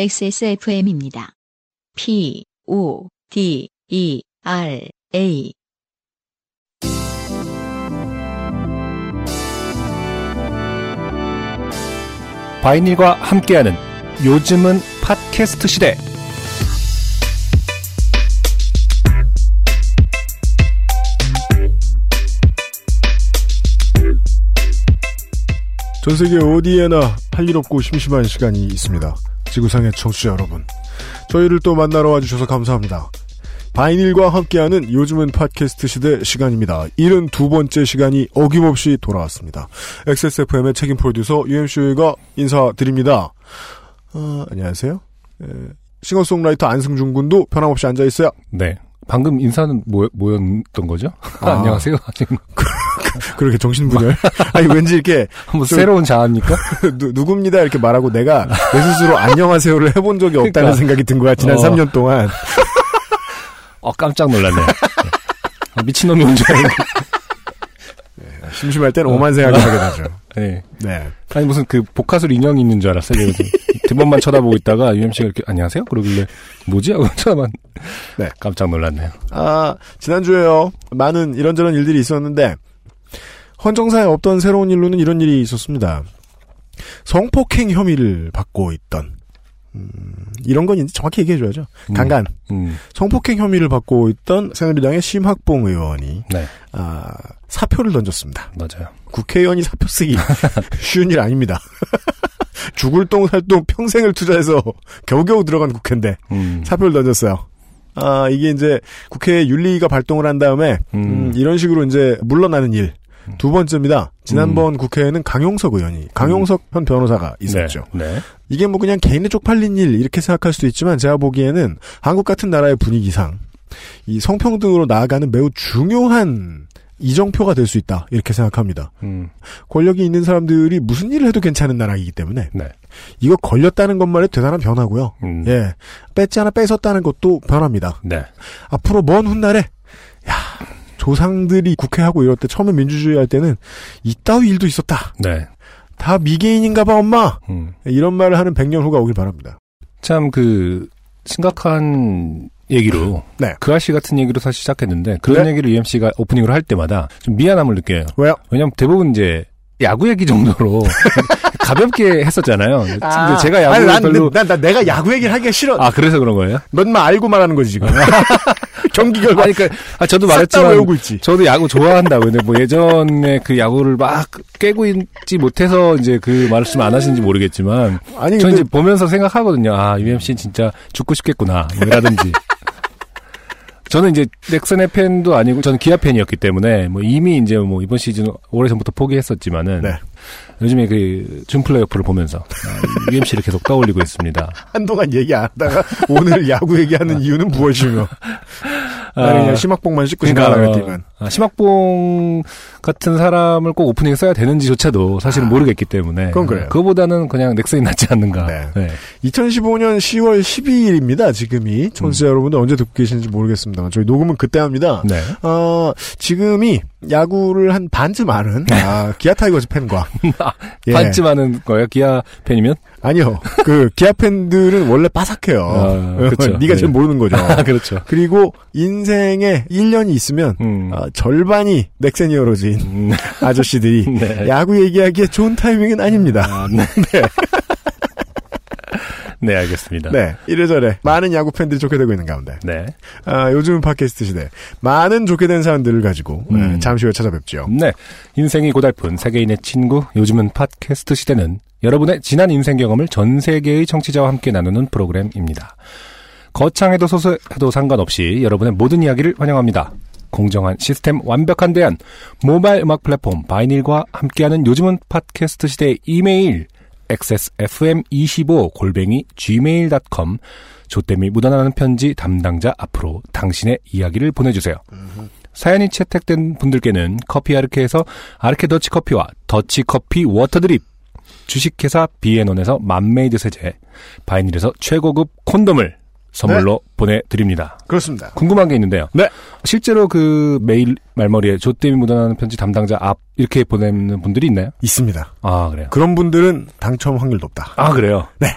XSFM입니다. P-O-D-E-R-A 바이닐과 함께하는 요즘은 팟캐스트 시대. 전 세계 어디에나 할 일 없고 심심한 시간이 있습니다. 지구상의 청취자 여러분, 저희를 또 만나러 와주셔서 감사합니다. 바이닐과 함께하는 요즘은 팟캐스트 시대 시간입니다. 72번째 시간이 어김없이 돌아왔습니다. XSFM의 책임 프로듀서 UMC가 인사드립니다. 안녕하세요. 싱어송라이터 안승준 군도 변함없이 앉아있어요. 네. 방금 인사는 뭐였던 거죠? 안녕하세요. 그렇게 정신분열. 아니, 왠지 이렇게. 뭐 새로운 자아입니까? 누굽니다. 이렇게 말하고 내가 내 스스로 안녕하세요를 해본 적이 없다는 생각이 든 거야. 지난 3년 동안. 깜짝 놀랐네. 미친놈이 온 줄 알고. 심심할 때는 오만 생각이 하게 되죠. 네. 네. 아니, 무슨 복화술 인형이 있는 줄 알았어요. 두 번만 쳐다보고 있다가 UMC가 이렇게, 안녕하세요? 그러길래, 뭐지? 하고 쳐다만. 네. 깜짝 놀랐네요. 지난주에요. 많은 이런저런 일들이 있었는데, 헌정사에 없던 새로운 일로는 이런 일이 있었습니다. 성폭행 혐의를 받고 있던, 이런 건 이제 정확히 얘기해줘야죠. 강간. 성폭행 혐의를 받고 있던 새누리당의 심학봉 의원이 네. 사표를 던졌습니다. 맞아요. 국회의원이 사표 쓰기 쉬운 일 아닙니다. 죽을 똥 살 똥 평생을 투자해서 겨우겨우 들어간 국회인데 사표를 던졌어요. 이게 이제 국회의 윤리위가 발동을 한 다음에 이런 식으로 이제 물러나는 일. 두 번째입니다. 지난번 국회에는 강용석 의원이, 현 변호사가 있었죠. 네, 네. 이게 뭐 그냥 개인의 쪽팔린 일 이렇게 생각할 수도 있지만 제가 보기에는 한국 같은 나라의 분위기상 이 성평등으로 나아가는 매우 중요한 이정표가 될 수 있다 이렇게 생각합니다. 권력이 있는 사람들이 무슨 일을 해도 괜찮은 나라이기 때문에 네. 이거 걸렸다는 것만 해도 대단한 변화고요. 예, 뺏지 않아 뺏었다는 것도 변화입니다. 네. 앞으로 먼 훗날에 조상들이 국회하고 이럴 때 처음에 민주주의 할 때는 이따위 일도 있었다. 네. 다 미개인인가 봐 엄마. 이런 말을 하는 100년 후가 오길 바랍니다. 참 심각한 얘기로 네. 그 아씨 같은 얘기로 사실 시작했는데 그런 네. 얘기를 UMC가 오프닝으로 할 때마다 좀 미안함을 느껴요. 왜요? 왜냐면 대부분 이제 야구 얘기 정도로 가볍게 했었잖아요. 근데 제가 야구 얘기를 별로 내가 야구 얘기를 하기가 싫어. 그래서 그런 거예요? 넌 막 알고 말하는 거지 지금. 경기 결과. 그러니까 저도 말했지만 외우고 있지. 저도 야구 좋아한다고. 근데 뭐 예전에 그 야구를 막 깨고 있지 못해서 이제 그 말씀 안 하시는지 모르겠지만 아니 저 이제 보면서 생각하거든요. UMC 진짜 죽고 싶겠구나. 뭐라든지. 저는 이제 넥슨의 팬도 아니고 저는 기아 팬이었기 때문에 뭐 이미 이제 뭐 이번 시즌 오래전부터 포기했었지만은 네. 요즘에 그 준 플레이오프를 보면서 UMC를 계속 떠올리고 있습니다. 한동안 얘기 안 하다가 오늘 야구 얘기하는 이유는 무엇이며 나는 그냥 심학봉만 씻고 싶다라고 했더니만 심학봉 같은 사람을 꼭 오프닝에 써야 되는지조차도 사실은 모르겠기 때문에 그건 그래요. 그거보다는 그냥 넥슨이 낫지 않는가. 네. 네. 2015년 10월 12일입니다. 지금이 청취자 여러분들 언제 듣고 계시는지 모르겠습니다만 저희 녹음은 그때 합니다. 네. 지금이 야구를 한 반쯤 아는 기아 타이거즈 팬과 예. 반쯤 아는 거예요? 기아 팬이면? 아니요. 기아 팬들은 원래 빠삭해요. 그렇죠. 네가 제일 모르는 거죠. 그렇죠. 그리고 인생에 1년이 있으면 절반이 넥센 히어로즈인 아저씨들이 네. 야구 얘기하기에 좋은 타이밍은 아닙니다. 네. 네, 알겠습니다. 네, 이래저래 많은 야구 팬들이 좋게 되고 있는 가운데 네. 요즘은 팟캐스트 시대 많은 좋게 된 사람들을 가지고 잠시 후에 찾아뵙죠. 네, 인생이 고달픈 세계인의 친구 요즘은 팟캐스트 시대는 여러분의 지난 인생 경험을 전 세계의 청취자와 함께 나누는 프로그램입니다. 거창해도 소소해도 상관없이 여러분의 모든 이야기를 환영합니다. 공정한 시스템 완벽한 대안 모바일 음악 플랫폼 바이닐과 함께하는 요즘은 팟캐스트 시대의 이메일 xsfm25@gmail.com 조땜이 묻어나는 편지 담당자 앞으로 당신의 이야기를 보내주세요. 사연이 채택된 분들께는 커피 아르케에서 아르케 더치커피와 더치커피 워터드립 주식회사 비앤원에서 맘메이드 세제 바이닐에서 최고급 콘돔을 선물로 네. 보내드립니다. 그렇습니다. 궁금한 게 있는데요. 네. 실제로 메일 말머리에 조땜이 묻어나는 편지 담당자 앞 이렇게 보내는 분들이 있나요? 있습니다. 그래요? 그런 분들은 당첨 확률 높다. 그래요? 네.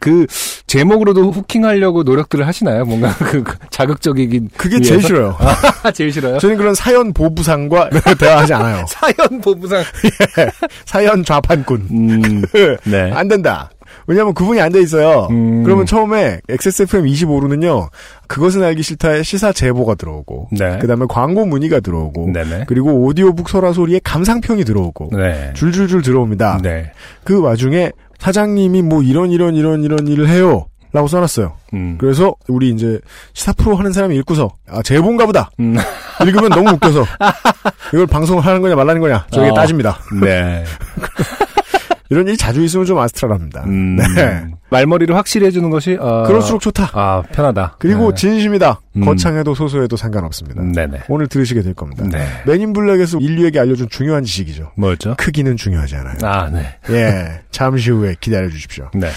그 제목으로도 후킹하려고 노력들을 하시나요? 뭔가 그 자극적이긴. 그게 위해서? 제일 싫어요. 아, 제일 싫어요? 저는 그런 사연 보부상과 대화하지 않아요. 사연 보부상. 예. 사연 좌판꾼. 네. 안 된다. 왜냐면 그분이 앉아 있어요. 그러면 처음에 XSFM25로는요. 그것은 알기 싫다의 시사 제보가 들어오고 네. 그다음에 광고 문의가 들어오고 네네. 그리고 오디오북 설화 소리의 감상평이 들어오고 네. 줄줄줄 들어옵니다. 네. 그 와중에 사장님이 뭐 이런 일을 해요. 라고 써놨어요. 그래서 우리 이제 시사 프로 하는 사람이 읽고서 아 제본가 보다. 읽으면 너무 웃겨서 이걸 방송을 하는 거냐 말라는 거냐 저에게 따집니다. 네. 이런 일이 자주 있으면 좀 아스트랄합니다. 네. 말머리를 확실히 해주는 것이 그럴수록 좋다. 아 편하다. 그리고 네. 진심이다. 거창해도 소소해도 상관없습니다. 네네. 오늘 들으시게 될 겁니다. 네. 맨인블랙에서 인류에게 알려준 중요한 지식이죠. 뭐였죠? 크기는 중요하지 않아요. 아 네. 예. 잠시 후에 기다려주십시오. 네.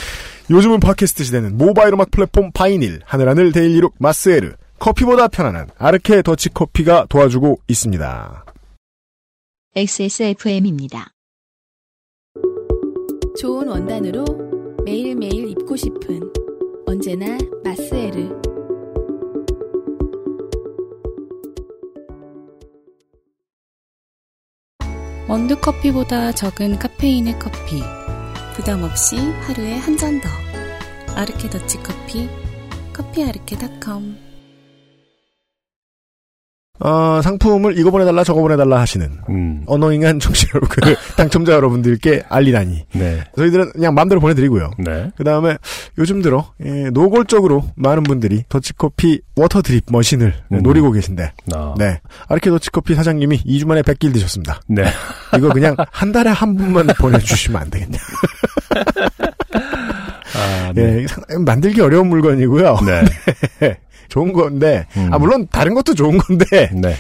요즘은 팟캐스트 시대는 모바일 음악 플랫폼 바이닐, 하늘하늘 데일리룩 마스에르, 커피보다 편안한 아르케 더치커피가 도와주고 있습니다. XSFM입니다. 좋은 원단으로 매일매일 입고 싶은 언제나 마스에르. 원두커피보다 적은 카페인의 커피, 부담 없이 하루에 한 잔 더. 아르케 더치커피, 커피아르케닷컴. 상품을 이거 보내달라 저거 보내달라 하시는 어너잉한 청취자 여러분, 당첨자 여러분들께 알리다니. 네. 저희들은 그냥 마음대로 보내드리고요. 네. 그 다음에 요즘 들어 노골적으로 많은 분들이 더치커피 워터 드립 머신을 노리고 계신데 네. 아르케 더치커피 사장님이 2주 만에 100길 드셨습니다. 네. 이거 그냥 한 달에 한 분만 보내주시면 안 되겠냐. 아, 네. 네, 만들기 어려운 물건이고요. 네. 네. 좋은 건데, 물론 다른 것도 좋은 건데, 네.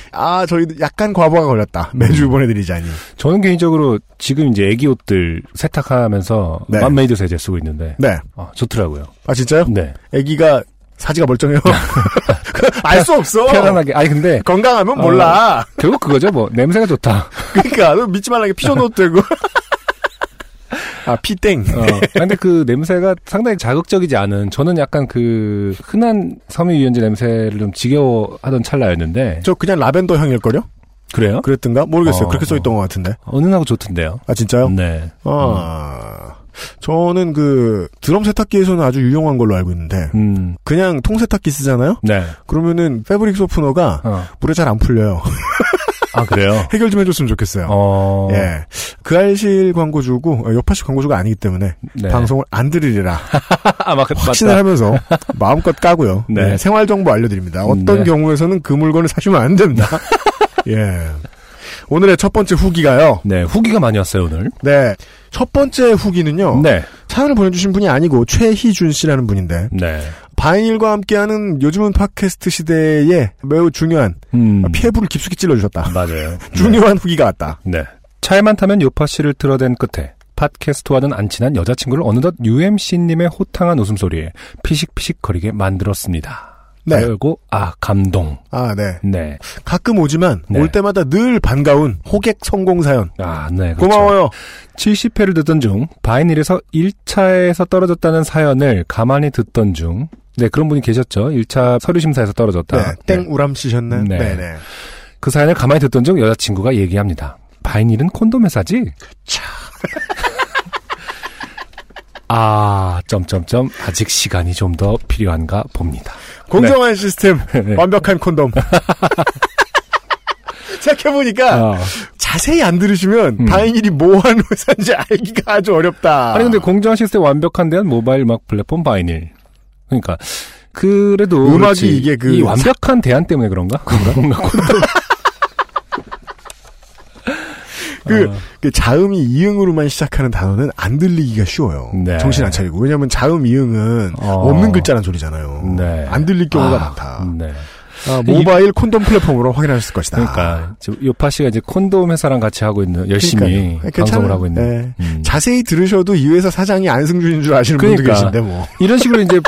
저희도 약간 과부하가 걸렸다. 매주 보내드리자니. 저는 개인적으로 지금 이제 애기 옷들 세탁하면서 네. 맘메이드 세제 쓰고 있는데, 네. 좋더라고요. 아, 진짜요? 네. 애기가 사지가 멀쩡해요? 알 수 없어. 편안하게. 아니, 근데. 건강하면 몰라. 결국 그거죠, 뭐. 냄새가 좋다. 그러니까, 믿지 말라게 피셔놓도 되고. 피땡. 근데 그 냄새가 상당히 자극적이지 않은, 저는 약간 그 흔한 섬유유연제 냄새를 좀 지겨워하던 찰나였는데. 저 그냥 라벤더 향일걸요? 그래요? 그랬던가? 모르겠어요. 그렇게 써있던 것 같은데. 은은하고 좋던데요. 아, 진짜요? 네. 저는 그 드럼 세탁기에서는 아주 유용한 걸로 알고 있는데 그냥 통세탁기 쓰잖아요? 네. 그러면은 패브릭 소프너가 물에 잘 안 풀려요. 아, 그래요? 해결 좀 해줬으면 좋겠어요. 예. 그 알실 광고주고, 여파씨 광고주가 아니기 때문에, 네. 방송을 안 들으리라. 아, 확신을 하면서, 마음껏 까고요. 네. 예, 생활정보 알려드립니다. 어떤 경우에서는 그 물건을 사시면 안 됩니다. 예. 오늘의 첫 번째 후기가요. 네, 후기가 많이 왔어요, 오늘. 네. 첫 번째 후기는요. 네. 사연을 보내주신 분이 아니고, 최희준 씨라는 분인데, 네. 바이닐과 함께하는 요즘은 팟캐스트 시대에 매우 중요한 피해부를 깊숙이 찔러주셨다. 맞아요. 중요한 후기가 왔다. 네. 차에만 타면 요파 씨를 틀어댄 끝에 팟캐스트와는 안 친한 여자친구를 어느덧 UMC님의 호탕한 웃음소리에 피식피식거리게 만들었습니다. 네. 그리고 감동. 아, 네. 네. 가끔 오지만 네. 올 때마다 늘 반가운 호객 성공 사연. 아, 네. 그렇죠. 고마워요. 70회를 듣던 중 바이닐에서 1차에서 떨어졌다는 사연을 가만히 듣던 중 네, 그런 분이 계셨죠. 1차 서류심사에서 떨어졌다. 네, 땡 우람 씨셨나요? 네. 네네. 그 사연을 가만히 듣던 중 여자친구가 얘기합니다. 바이닐은 콘돔 회사지? 차. 아직 시간이 좀 더 필요한가 봅니다. 공정한 네. 시스템, 네. 완벽한 콘돔. 생각해보니까 자세히 안 들으시면 바이닐이 뭐하는 회사인지 알기가 아주 어렵다. 아니 근데 공정한 시스템 완벽한 데는 모바일 음악 플랫폼 바이닐. 그러니까 그래도 음악이 그렇지. 이게 이 완벽한 대안 때문에 그런가? 그런가? 그 자음이 이응으로만 시작하는 단어는 안 들리기가 쉬워요. 네. 정신 안 차리고. 왜냐하면 자음 이응은 없는 글자란 소리잖아요. 네. 안 들릴 경우가 많다. 네. 모바일 콘돔 플랫폼으로 확인하셨을 것이다. 그러니까 요파 씨가 이제 콘돔 회사랑 같이 하고 있는 열심히 그러니까요. 방송을 하고 있는. 네. 자세히 들으셔도 이 회사 사장이 안승준인 줄 아시는 그러니까. 분도 계신데 뭐 이런 식으로 이제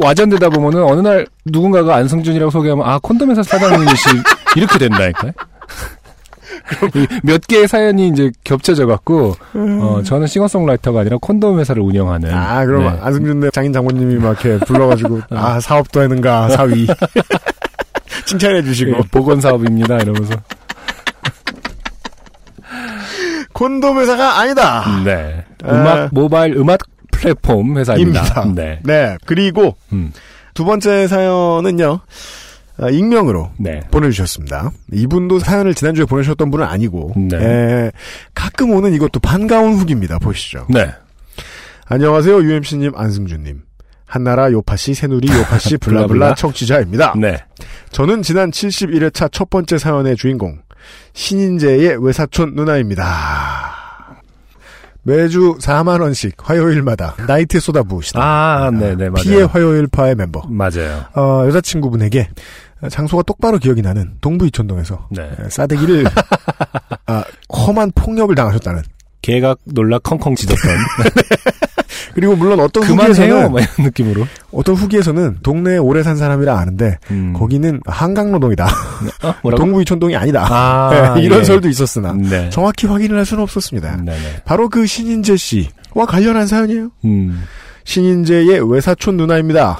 와전되다 보면은 어느 날 누군가가 안승준이라고 소개하면 콘돔 회사 사장님이시 이렇게 된다니까요. 몇 개의 사연이 이제 겹쳐져갖고, 저는 싱어송라이터가 아니라 콘돔 회사를 운영하는. 아, 그럼 네. 안승준 장인 장모님이 막 이렇게 불러가지고, 아, 사업도 하는가, 사위. 칭찬해주시고. 보건사업입니다, 이러면서. 콘돔 회사가 아니다! 네. 음악, 모바일 음악 플랫폼 회사입니다. 네. 네. 그리고, 두 번째 사연은요, 익명으로 네. 보내주셨습니다. 이분도 사연을 지난주에 보내주셨던 분은 아니고 네. 가끔 오는 이것도 반가운 후기입니다. 보시죠. 네. 안녕하세요. UMC님, 안승준님. 한나라 요파씨, 새누리 요파씨, 블라블라 청취자입니다. 네. 저는 지난 71회차 첫 번째 사연의 주인공 신인재의 외사촌 누나입니다. 매주 4만 원씩 화요일마다 나이트 쏟아부으시다. 아, 네네, 맞아요. 피의 화요일파의 멤버. 맞아요. 여자친구분에게 장소가 똑바로 기억이 나는 동부 이촌동에서 네. 싸대기를 아, 험한 폭력을 당하셨다는. 개가 놀라 컹컹 짖었던. 그리고 물론 어떤 후기에서는 막 이런 느낌으로 어떤 후기에서는 동네에 오래 산 사람이라 아는데 거기는 한강노동이다. 동부 이촌동이 아니다. 아, 네, 이런 예. 설도 있었으나 네. 정확히 확인을 할 수는 없었습니다. 네네. 바로 그 신인재 씨와 관련한 사연이에요. 신인재의 외사촌 누나입니다.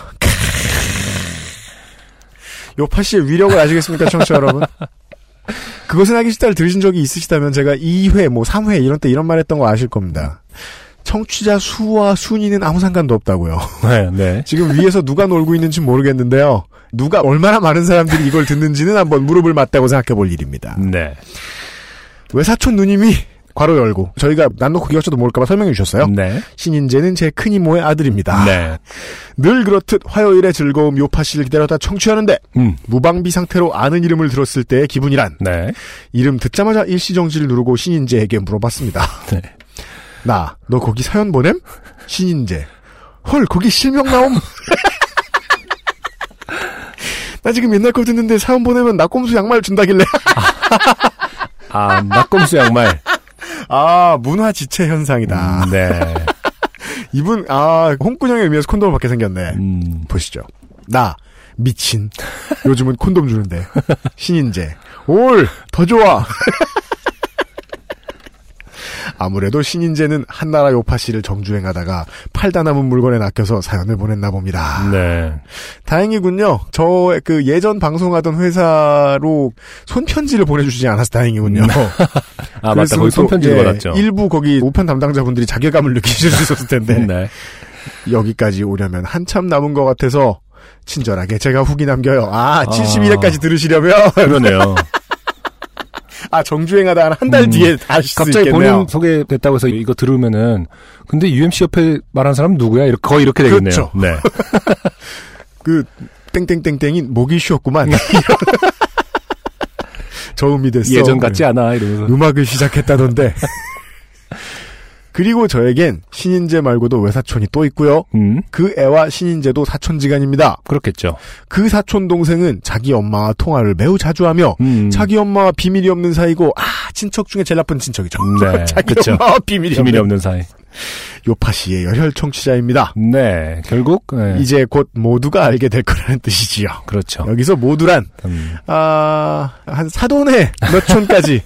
요파 씨의 위력을 아시겠습니까, 청취자 여러분? 그것은 하기 싫다를 들으신 적이 있으시다면 제가 2회, 뭐 3회 이런 때 이런 말 했던 거 아실 겁니다. 청취자 수와 순위는 아무 상관도 없다고요. 네, 네. 지금 위에서 누가 놀고 있는지 모르겠는데요. 누가 얼마나 많은 사람들이 이걸 듣는지는 한번 무릎을 맞대고 생각해볼 일입니다. 네. 외사촌 누님이 괄호 열고 저희가 낯놓고 기억쳐도 모를까봐 설명해 주셨어요. 네. 신인재는 제 큰이모의 아들입니다. 네. 늘 그렇듯 화요일의 즐거움 요파 씨를 기다려다 청취하는데 무방비 상태로 아는 이름을 들었을 때의 기분이란. 네. 이름 듣자마자 일시정지를 누르고 신인재에게 물어봤습니다. 네. 나, 너 거기 사연 보냄? 신인재. 헐, 거기 실명 나옴? 나 지금 옛날 거 듣는데 사연 보내면 낙곰수 양말 준다길래. 아, 낙곰수 양말. 아, 문화 지체 현상이다. 네. 이분, 아, 홍군형의 의미에서 콘돔을 받게 생겼네. 보시죠. 나, 미친. 요즘은 콘돔 주는데. 신인재. 올! 더 좋아! 아무래도 신인재는 한나라 요파씨를 정주행하다가 팔다 남은 물건에 낚여서 사연을 보냈나 봅니다. 네. 다행이군요. 저 그 예전 방송하던 회사로 손편지를 보내주시지 않아서 다행이군요. 아, 맞다. 거기 손편지를 예, 받았죠. 일부 거기 5편 담당자분들이 자괴감을 느끼실 수 있었을 텐데. 네. 여기까지 오려면 한참 남은 것 같아서 친절하게 제가 후기 남겨요. 아, 72회까지 들으시려면. 그러네요. 아, 정주행하다 한 달 뒤에 다시 갑자기 본인 소개됐다고 해서 이거 들으면은 근데 UMC 옆에 말한 사람 누구야? 이렇게 거의 이렇게 되겠네요. 그렇죠. 네. 그 땡땡땡땡이 목이 쉬었구만. 저음이 됐어. 예전 같지 않아 이러면서 음악을 시작했다던데. 그리고 저에겐 신인재 말고도 외사촌이 또 있고요. 그 애와 신인재도 사촌지간입니다. 그렇겠죠. 그 사촌동생은 자기 엄마와 통화를 매우 자주 하며 자기 엄마와 비밀이 없는 사이고 아 친척 중에 제일 나쁜 친척이죠. 네, 자기 그쵸. 엄마와 비밀이 없는 사이. 요파씨의 열혈 청취자입니다. 네. 결국 네. 이제 곧 모두가 알게 될 거라는 뜻이지요. 그렇죠. 여기서 모두란 아, 한 사돈의 몇 촌까지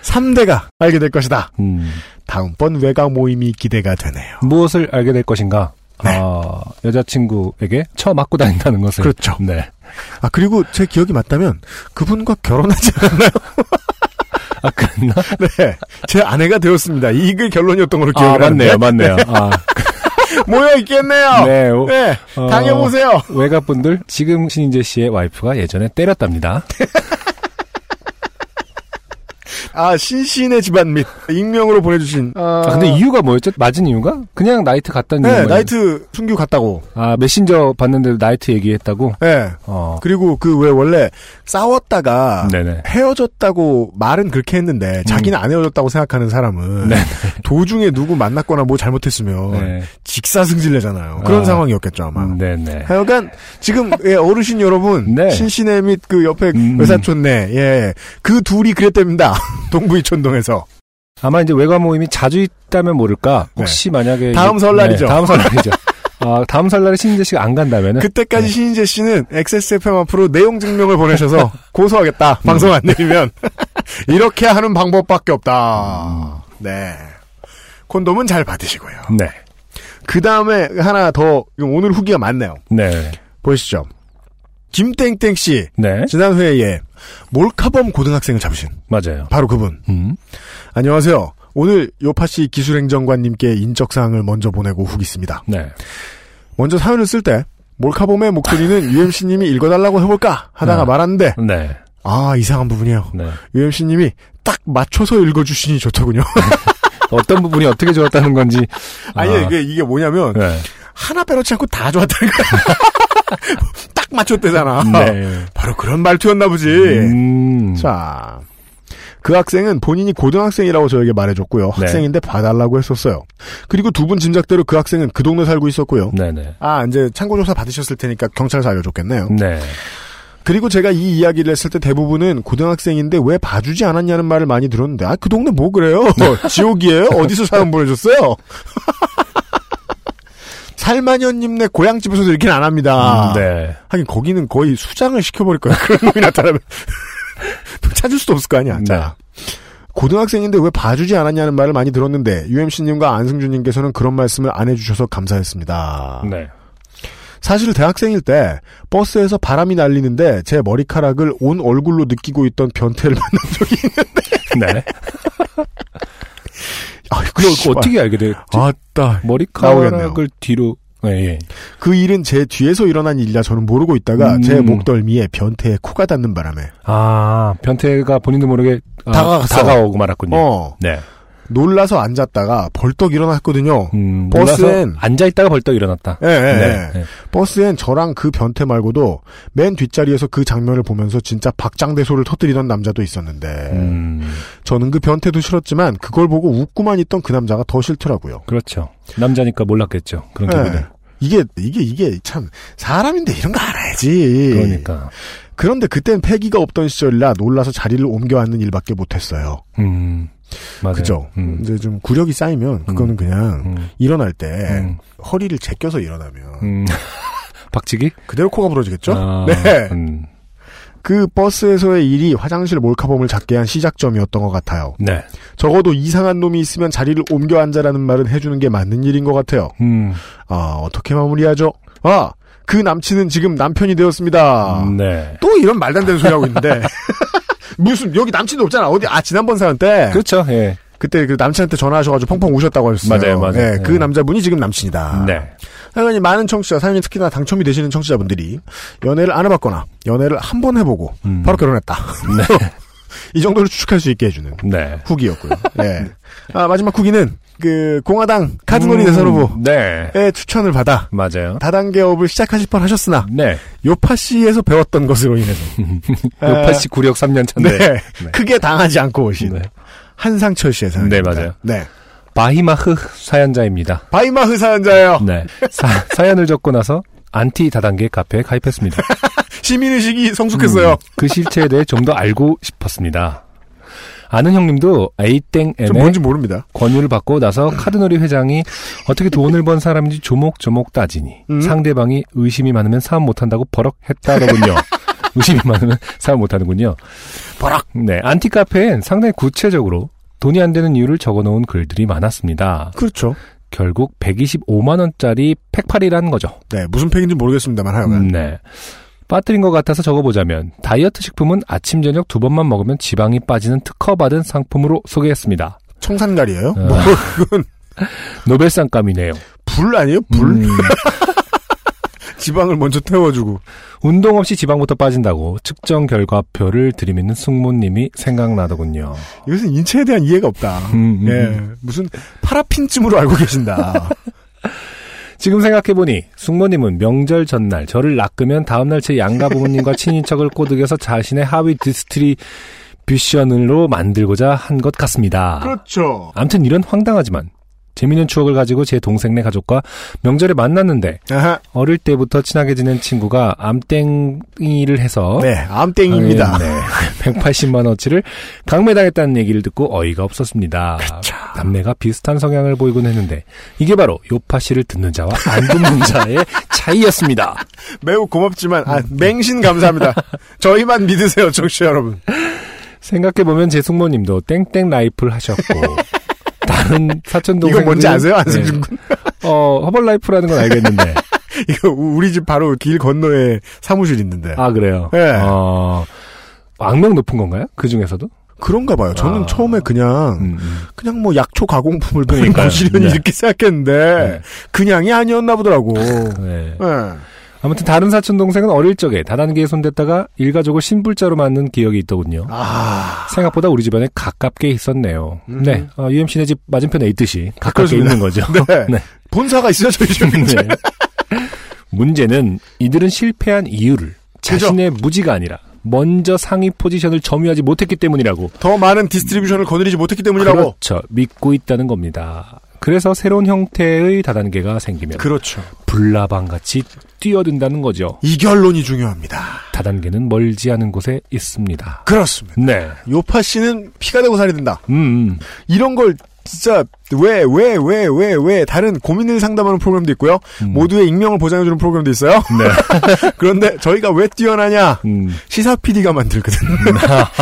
3대가 알게 될 것이다. 다음번 외가 모임이 기대가 되네요. 무엇을 알게 될 것인가? 네. 아, 여자친구에게 쳐맞고 다닌다는 것을. 그렇죠. 네. 아, 그리고 제 기억이 맞다면 그분과 결혼하지 않았나요? 아, 그랬나? 네. 제 아내가 되었습니다. 이게 결론이었던 걸로 기억이 나는데. 아, 맞네요. 아. 모여있겠네요. 네. 네. 당해보세요. 외가분들, 지금 신인재 씨의 와이프가 예전에 때렸답니다. 아, 신신의 집안 및 익명으로 보내주신. 아, 근데 이유가 뭐였죠? 맞은 이유가? 그냥 나이트 갔다는 네, 이유가. 네, 나이트 순규 갔다고. 아, 메신저 봤는데 나이트 얘기했다고? 네. 그리고 그 왜 원래 싸웠다가 네네. 헤어졌다고 말은 그렇게 했는데 자기는 안 헤어졌다고 생각하는 사람은 네네. 도중에 누구 만났거나 뭐 잘못했으면 네. 직사승질 내잖아요. 그런 상황이었겠죠 아마. 네네. 하여간 지금 예, 어르신 여러분 네. 신신의 및 그 옆에 외사촌네 예, 그 둘이 그랬답니다. 동부이촌동에서 아마 이제 외가 모임이 자주 있다면 모를까 혹시 네. 만약에 다음 설날이죠. 네, 다음 설날이죠. 아, 다음 설날에 신인재 씨가 안 간다면은 그때까지 네. 신인재 씨는 XSFM 앞으로 내용 증명을 보내셔서 고소하겠다. 방송 안 내리면 이렇게 하는 방법밖에 없다. 네. 콘돔은 잘 받으시고요. 네. 그 다음에 하나 더, 오늘 후기가 많네요. 네. 보시죠. 김땡땡씨. 네. 지난 회의에 몰카범 고등학생을 잡으신. 맞아요. 바로 그분. 안녕하세요. 오늘 요파시 기술행정관님께 인적사항을 먼저 보내고 후기 씁니다. 네. 먼저 사연을 쓸 때, 몰카범의 목소리는 UMC님이 읽어달라고 해볼까 하다가 말았는데, 네. 아, 이상한 부분이에요. 네. UMC님이 딱 맞춰서 읽어주시니 좋더군요. 어떤 부분이 어떻게 좋았다는 건지. 아니, 이게 뭐냐면, 네. 하나 빼놓지 않고 다 좋았다는 거야. 딱 맞췄대잖아. 네. 바로 그런 말투였나 보지. 자, 그 학생은 본인이 고등학생이라고 저에게 말해줬고요. 학생인데 봐달라고 했었어요. 그리고 두 분 짐작대로 그 학생은 그 동네 살고 있었고요. 네네. 아, 이제 참고조사 받으셨을 테니까 경찰서 알려줬겠네요. 네. 그리고 제가 이 이야기를 했을 때 대부분은 고등학생인데 왜 봐주지 않았냐는 말을 많이 들었는데, 아, 그 동네 뭐 그래요? 지옥이에요? 어디서 사연 보내줬어요? 살마녀님네 고향집에서도 이렇게는 안 합니다. 네. 하긴 거기는 거의 수장을 시켜버릴 거야. 그런 놈이 나타나면. 찾을 수도 없을 거 아니야. 네. 자, 고등학생인데 왜 봐주지 않았냐는 말을 많이 들었는데 UMC님과 안승준님께서는 그런 말씀을 안 해주셔서 감사했습니다. 네. 사실 대학생일 때 버스에서 바람이 날리는데 제 머리카락을 온 얼굴로 느끼고 있던 변태를 만난 적이 있는데. 네. 아, 그걸 어떻게 알게 됐지? 아따, 머리카락을 나오겠네요. 뒤로. 네, 예. 그 일은 제 뒤에서 일어난 일이라 저는 모르고 있다가 제 목덜미에 변태의 코가 닿는 바람에, 아, 변태가 본인도 모르게 다가오고 말았군요. 네. 놀라서 앉았다가 벌떡 일어났거든요. 버스엔 앉아있다가 벌떡 일어났다. 예, 예, 네. 예. 버스엔 저랑 그 변태 말고도 맨 뒷자리에서 그 장면을 보면서 진짜 박장대소를 터뜨리던 남자도 있었는데, 저는 그 변태도 싫었지만 그걸 보고 웃고만 있던 그 남자가 더 싫더라고요. 그렇죠. 남자니까 몰랐겠죠. 그런 기분을. 예. 이게 참 사람인데 이런 거 알아야지. 그러니까. 그런데 그땐 패기가 없던 시절이라 놀라서 자리를 옮겨 앉는 일밖에 못했어요. 맞아요. 그죠. 이제 좀 구력이 쌓이면 그거는 그냥 일어날 때 허리를 제껴서 일어나면 박치기? 그대로 코가 부러지겠죠? 아, 네. 그 버스에서의 일이 화장실 몰카범을 잡게 한 시작점이었던 것 같아요. 네. 적어도 이상한 놈이 있으면 자리를 옮겨 앉아라는 말은 해주는 게 맞는 일인 것 같아요. 아, 어떻게 마무리하죠? 아, 그 남친은 지금 남편이 되었습니다. 네. 또 이런 말도 안 되는 소리 하고 있는데. 무슨, 여기 남친도 없잖아. 어디, 아, 지난번 사연 때. 그렇죠, 예. 그때 그 남친한테 전화하셔가지고 펑펑 우셨다고 하셨어요. 맞아요, 맞아요. 예, 그 남자분이 지금 남친이다. 네. 당연히 많은 청취자, 사연이 특히나 당첨이 되시는 청취자분들이 연애를 안 해봤거나, 연애를 한 번 해보고, 바로 결혼했다. 네. 이 정도로 추측할 수 있게 해주는. 네. 후기였고요. 예. 아, 마지막 후기는, 그, 공화당, 카드놀이 대선 후보. 네. 에 추천을 받아. 맞아요. 다단계업을 시작하실 뻔 하셨으나. 네. 요파씨에서 배웠던 것으로 인해서. 요파씨 구력 3년 차인데. 네. 네. 크게 당하지 않고 오신. 네. 한상철 씨의 사연입니다. 네, 맞아요. 네. 바이마흐 사연자입니다. 바이마흐 사연자예요. 네. 사연을 적고 나서 안티 다단계 카페에 가입했습니다. 시민의식이 성숙했어요. 그 실체에 대해 좀 더 알고 싶었습니다. 아는 형님도 A땡M의 뭔지 모릅니다. 권유를 받고 나서 카드놀이 회장이 어떻게 돈을 번 사람인지 조목조목 따지니 상대방이 의심이 많으면 사업 못한다고 버럭했다더군요. 의심이 많으면 사업 못하는군요. 버럭. 네, 안티카페엔 상당히 구체적으로 돈이 안 되는 이유를 적어놓은 글들이 많았습니다. 그렇죠. 결국 125만 원짜리 팩팔이라는 거죠. 네, 무슨 팩인지 모르겠습니다만 하여간. 네. 빠뜨린 것 같아서 적어보자면 다이어트 식품은 아침 저녁 두 번만 먹으면 지방이 빠지는 특허받은 상품으로 소개했습니다. 청산가리예요? 뭐 이건 노벨상감이네요. 불 아니에요? 불? 지방을 먼저 태워주고 운동 없이 지방부터 빠진다고 측정 결과표를 들이미는 숙모님이 생각나더군요. 이것은 인체에 대한 이해가 없다. 예, 무슨 파라핀쯤으로 알고 계신다. 지금 생각해보니 숙모님은 명절 전날 저를 낚으면 다음날 제 양가 부모님과 친인척을 꼬드겨서 자신의 하위 디스트리뷰션으로 만들고자 한 것 같습니다. 그렇죠. 아무튼 이런 황당하지만 재미있는 추억을 가지고 제 동생네 가족과 명절에 만났는데, 아하. 어릴 때부터 친하게 지낸 친구가 암땡이를 해서, 네, 암땡이입니다. 네, 180만 원어치를 강매당했다는 얘기를 듣고 어이가 없었습니다. 그쵸. 남매가 비슷한 성향을 보이곤 했는데 이게 바로 요파씨를 듣는 자와 안 듣는 자의 차이였습니다. 매우 고맙지만 아, 맹신 감사합니다. 저희만 믿으세요, 청취자 여러분. 생각해보면 제 숙모님도 땡땡 라이프를 하셨고 다른 사촌동생들 이거 뭔지 아세요? 안승준 군? 네. 허벌라이프라는 건 알겠는데 이거 우리 집 바로 길 건너에 사무실 있는데. 아 그래요? 예. 네. 악명 높은 건가요? 그 중에서도? 그런가 봐요. 저는 처음에 그냥 뭐 약초 가공품을 파는 거시려니 이렇게 생각했는데 네. 그냥이 아니었나 보더라고. 네. 네. 아무튼 다른 사촌동생은 어릴 적에 다단계에 손댔다가 일가족을 신불자로 만든 기억이 있더군요. 아. 생각보다 우리 집안에 가깝게 있었네요. 네. UMC네 집 맞은편에 있듯이 가깝게 있는 거죠. 네. 네. 본사가 있어요, 저희 집은. 네. 문제는 이들은 실패한 이유를 그죠? 자신의 무지가 아니라 먼저 상위 포지션을 점유하지 못했기 때문이라고. 더 많은 디스트리뷰션을 거느리지 못했기 때문이라고. 그렇죠. 믿고 있다는 겁니다. 그래서 새로운 형태의 다단계가 생기면 그렇죠. 불나방같이 뛰어든다는 거죠. 이 결론이 중요합니다. 다단계는 멀지 않은 곳에 있습니다. 그렇습니다. 네. 요파 씨는 피가 되고 살이 된다. 이런 걸 진짜 왜 다른 고민을 상담하는 프로그램도 있고요. 모두의 익명을 보장해주는 프로그램도 있어요. 네. 그런데 저희가 왜 뛰어나냐? 시사 PD가 만들거든.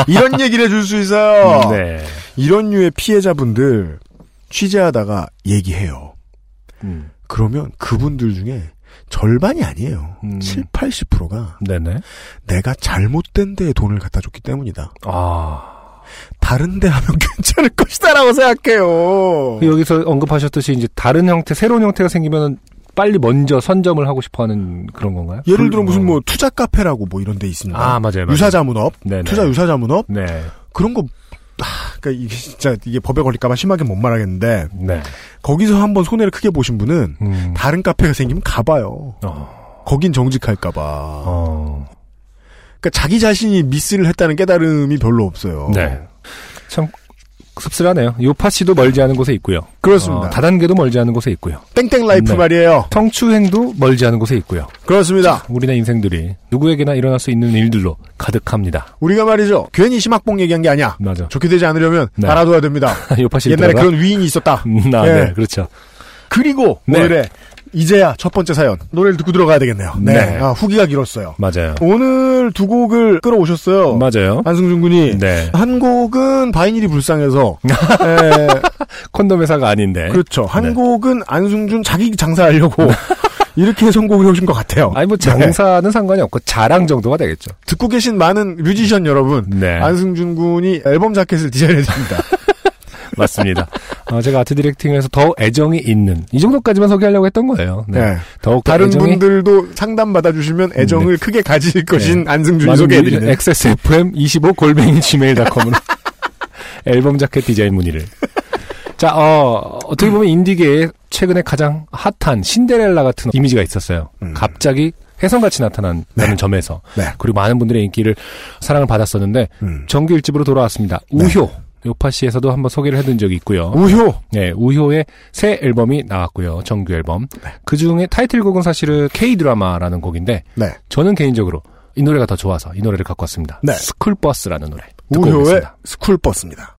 이런 얘기를 해줄 수 있어요. 네. 이런 류의 피해자분들 취재하다가 얘기해요. 그러면 그분들 중에 절반이 아니에요. 7, 80%가 네네. 내가 잘못된 데에 돈을 갖다 줬기 때문이다. 아... 다른 데 하면 괜찮을 것이다라고 생각해요. 여기서 언급하셨듯이 이제 다른 형태, 새로운 형태가 생기면 빨리 먼저 선점을 하고 싶어하는 그런 건가요? 예를 들어 무슨 뭐 투자 카페라고 뭐 이런 데 있습니다. 아 맞아요. 유사자문업, 네네. 투자 유사자문업, 네. 그런 거. 그러니까 이게 진짜 이게 법에 걸릴까봐 심하게 못 말하겠는데 네. 거기서 한번 손해를 크게 보신 분은 다른 카페가 생기면 가봐요. 거긴 정직할까봐. 그러니까 자기 자신이 미스를 했다는 깨달음이 별로 없어요. 네. 참 씁쓸하네요. 요파 씨도 멀지 않은 곳에 있고요. 그렇습니다. 다단계도 멀지 않은 곳에 있고요. 땡땡 라이프 네. 말이에요. 청추행도 멀지 않은 곳에 있고요. 그렇습니다. 우리네 인생들이 누구에게나 일어날 수 있는 일들로 가득합니다. 우리가 말이죠. 괜히 심학봉 얘기한 게 아니야. 맞아. 좋게 되지 않으려면 네. 알아둬야 됩니다. 요파 씨 옛날에 그런 위인이 있었다. 네. 네, 그렇죠. 그리고 네. 오늘의 이제야 첫 번째 사연. 노래를 듣고 들어가야 되겠네요. 네. 네. 아, 후기가 길었어요. 맞아요. 오늘 두 곡을 끌어오셨어요. 맞아요. 안승준 군이. 네. 한 곡은 바이닐이 불쌍해서. 네. 콘돔 회사가 아닌데. 그렇죠. 한 네. 곡은 안승준 자기 장사하려고. 이렇게 선곡을 해오신 것 같아요. 아니, 뭐, 장사는 네. 상관이 없고, 자랑 정도가 되겠죠. 듣고 계신 많은 뮤지션 여러분. 네. 안승준 군이 앨범 자켓을 디자인해줍니다. 맞습니다. 제가 아트 디렉팅에서 더욱 애정이 있는 이 정도까지만 소개하려고 했던 거예요. 네. 네. 더욱 다른 분들도 상담 받아주시면 애정을 네. 크게 가질 것인 네. 안승준이 소개해드리는 xsfm25@gmail.com으로 앨범 자켓 디자인 문의를. 자, 어떻게 보면 인디계에 최근에 가장 핫한 신데렐라 같은 이미지가 있었어요. 갑자기 혜성같이 나타난다는 네. 점에서 네. 그리고 많은 분들의 인기를 사랑을 받았었는데 정규 1집으로 돌아왔습니다. 네. 우효. 요파씨에서도 한번 소개를 해둔 적이 있고요. 우효! 네, 우효의 새 앨범이 나왔고요. 정규 앨범. 네. 그중에 타이틀곡은 사실은 K-드라마라는 곡인데 네. 저는 개인적으로 이 노래가 더 좋아서 이 노래를 갖고 왔습니다. 네. 스쿨버스라는 노래 듣고 우효의 오겠습니다. 스쿨버스입니다.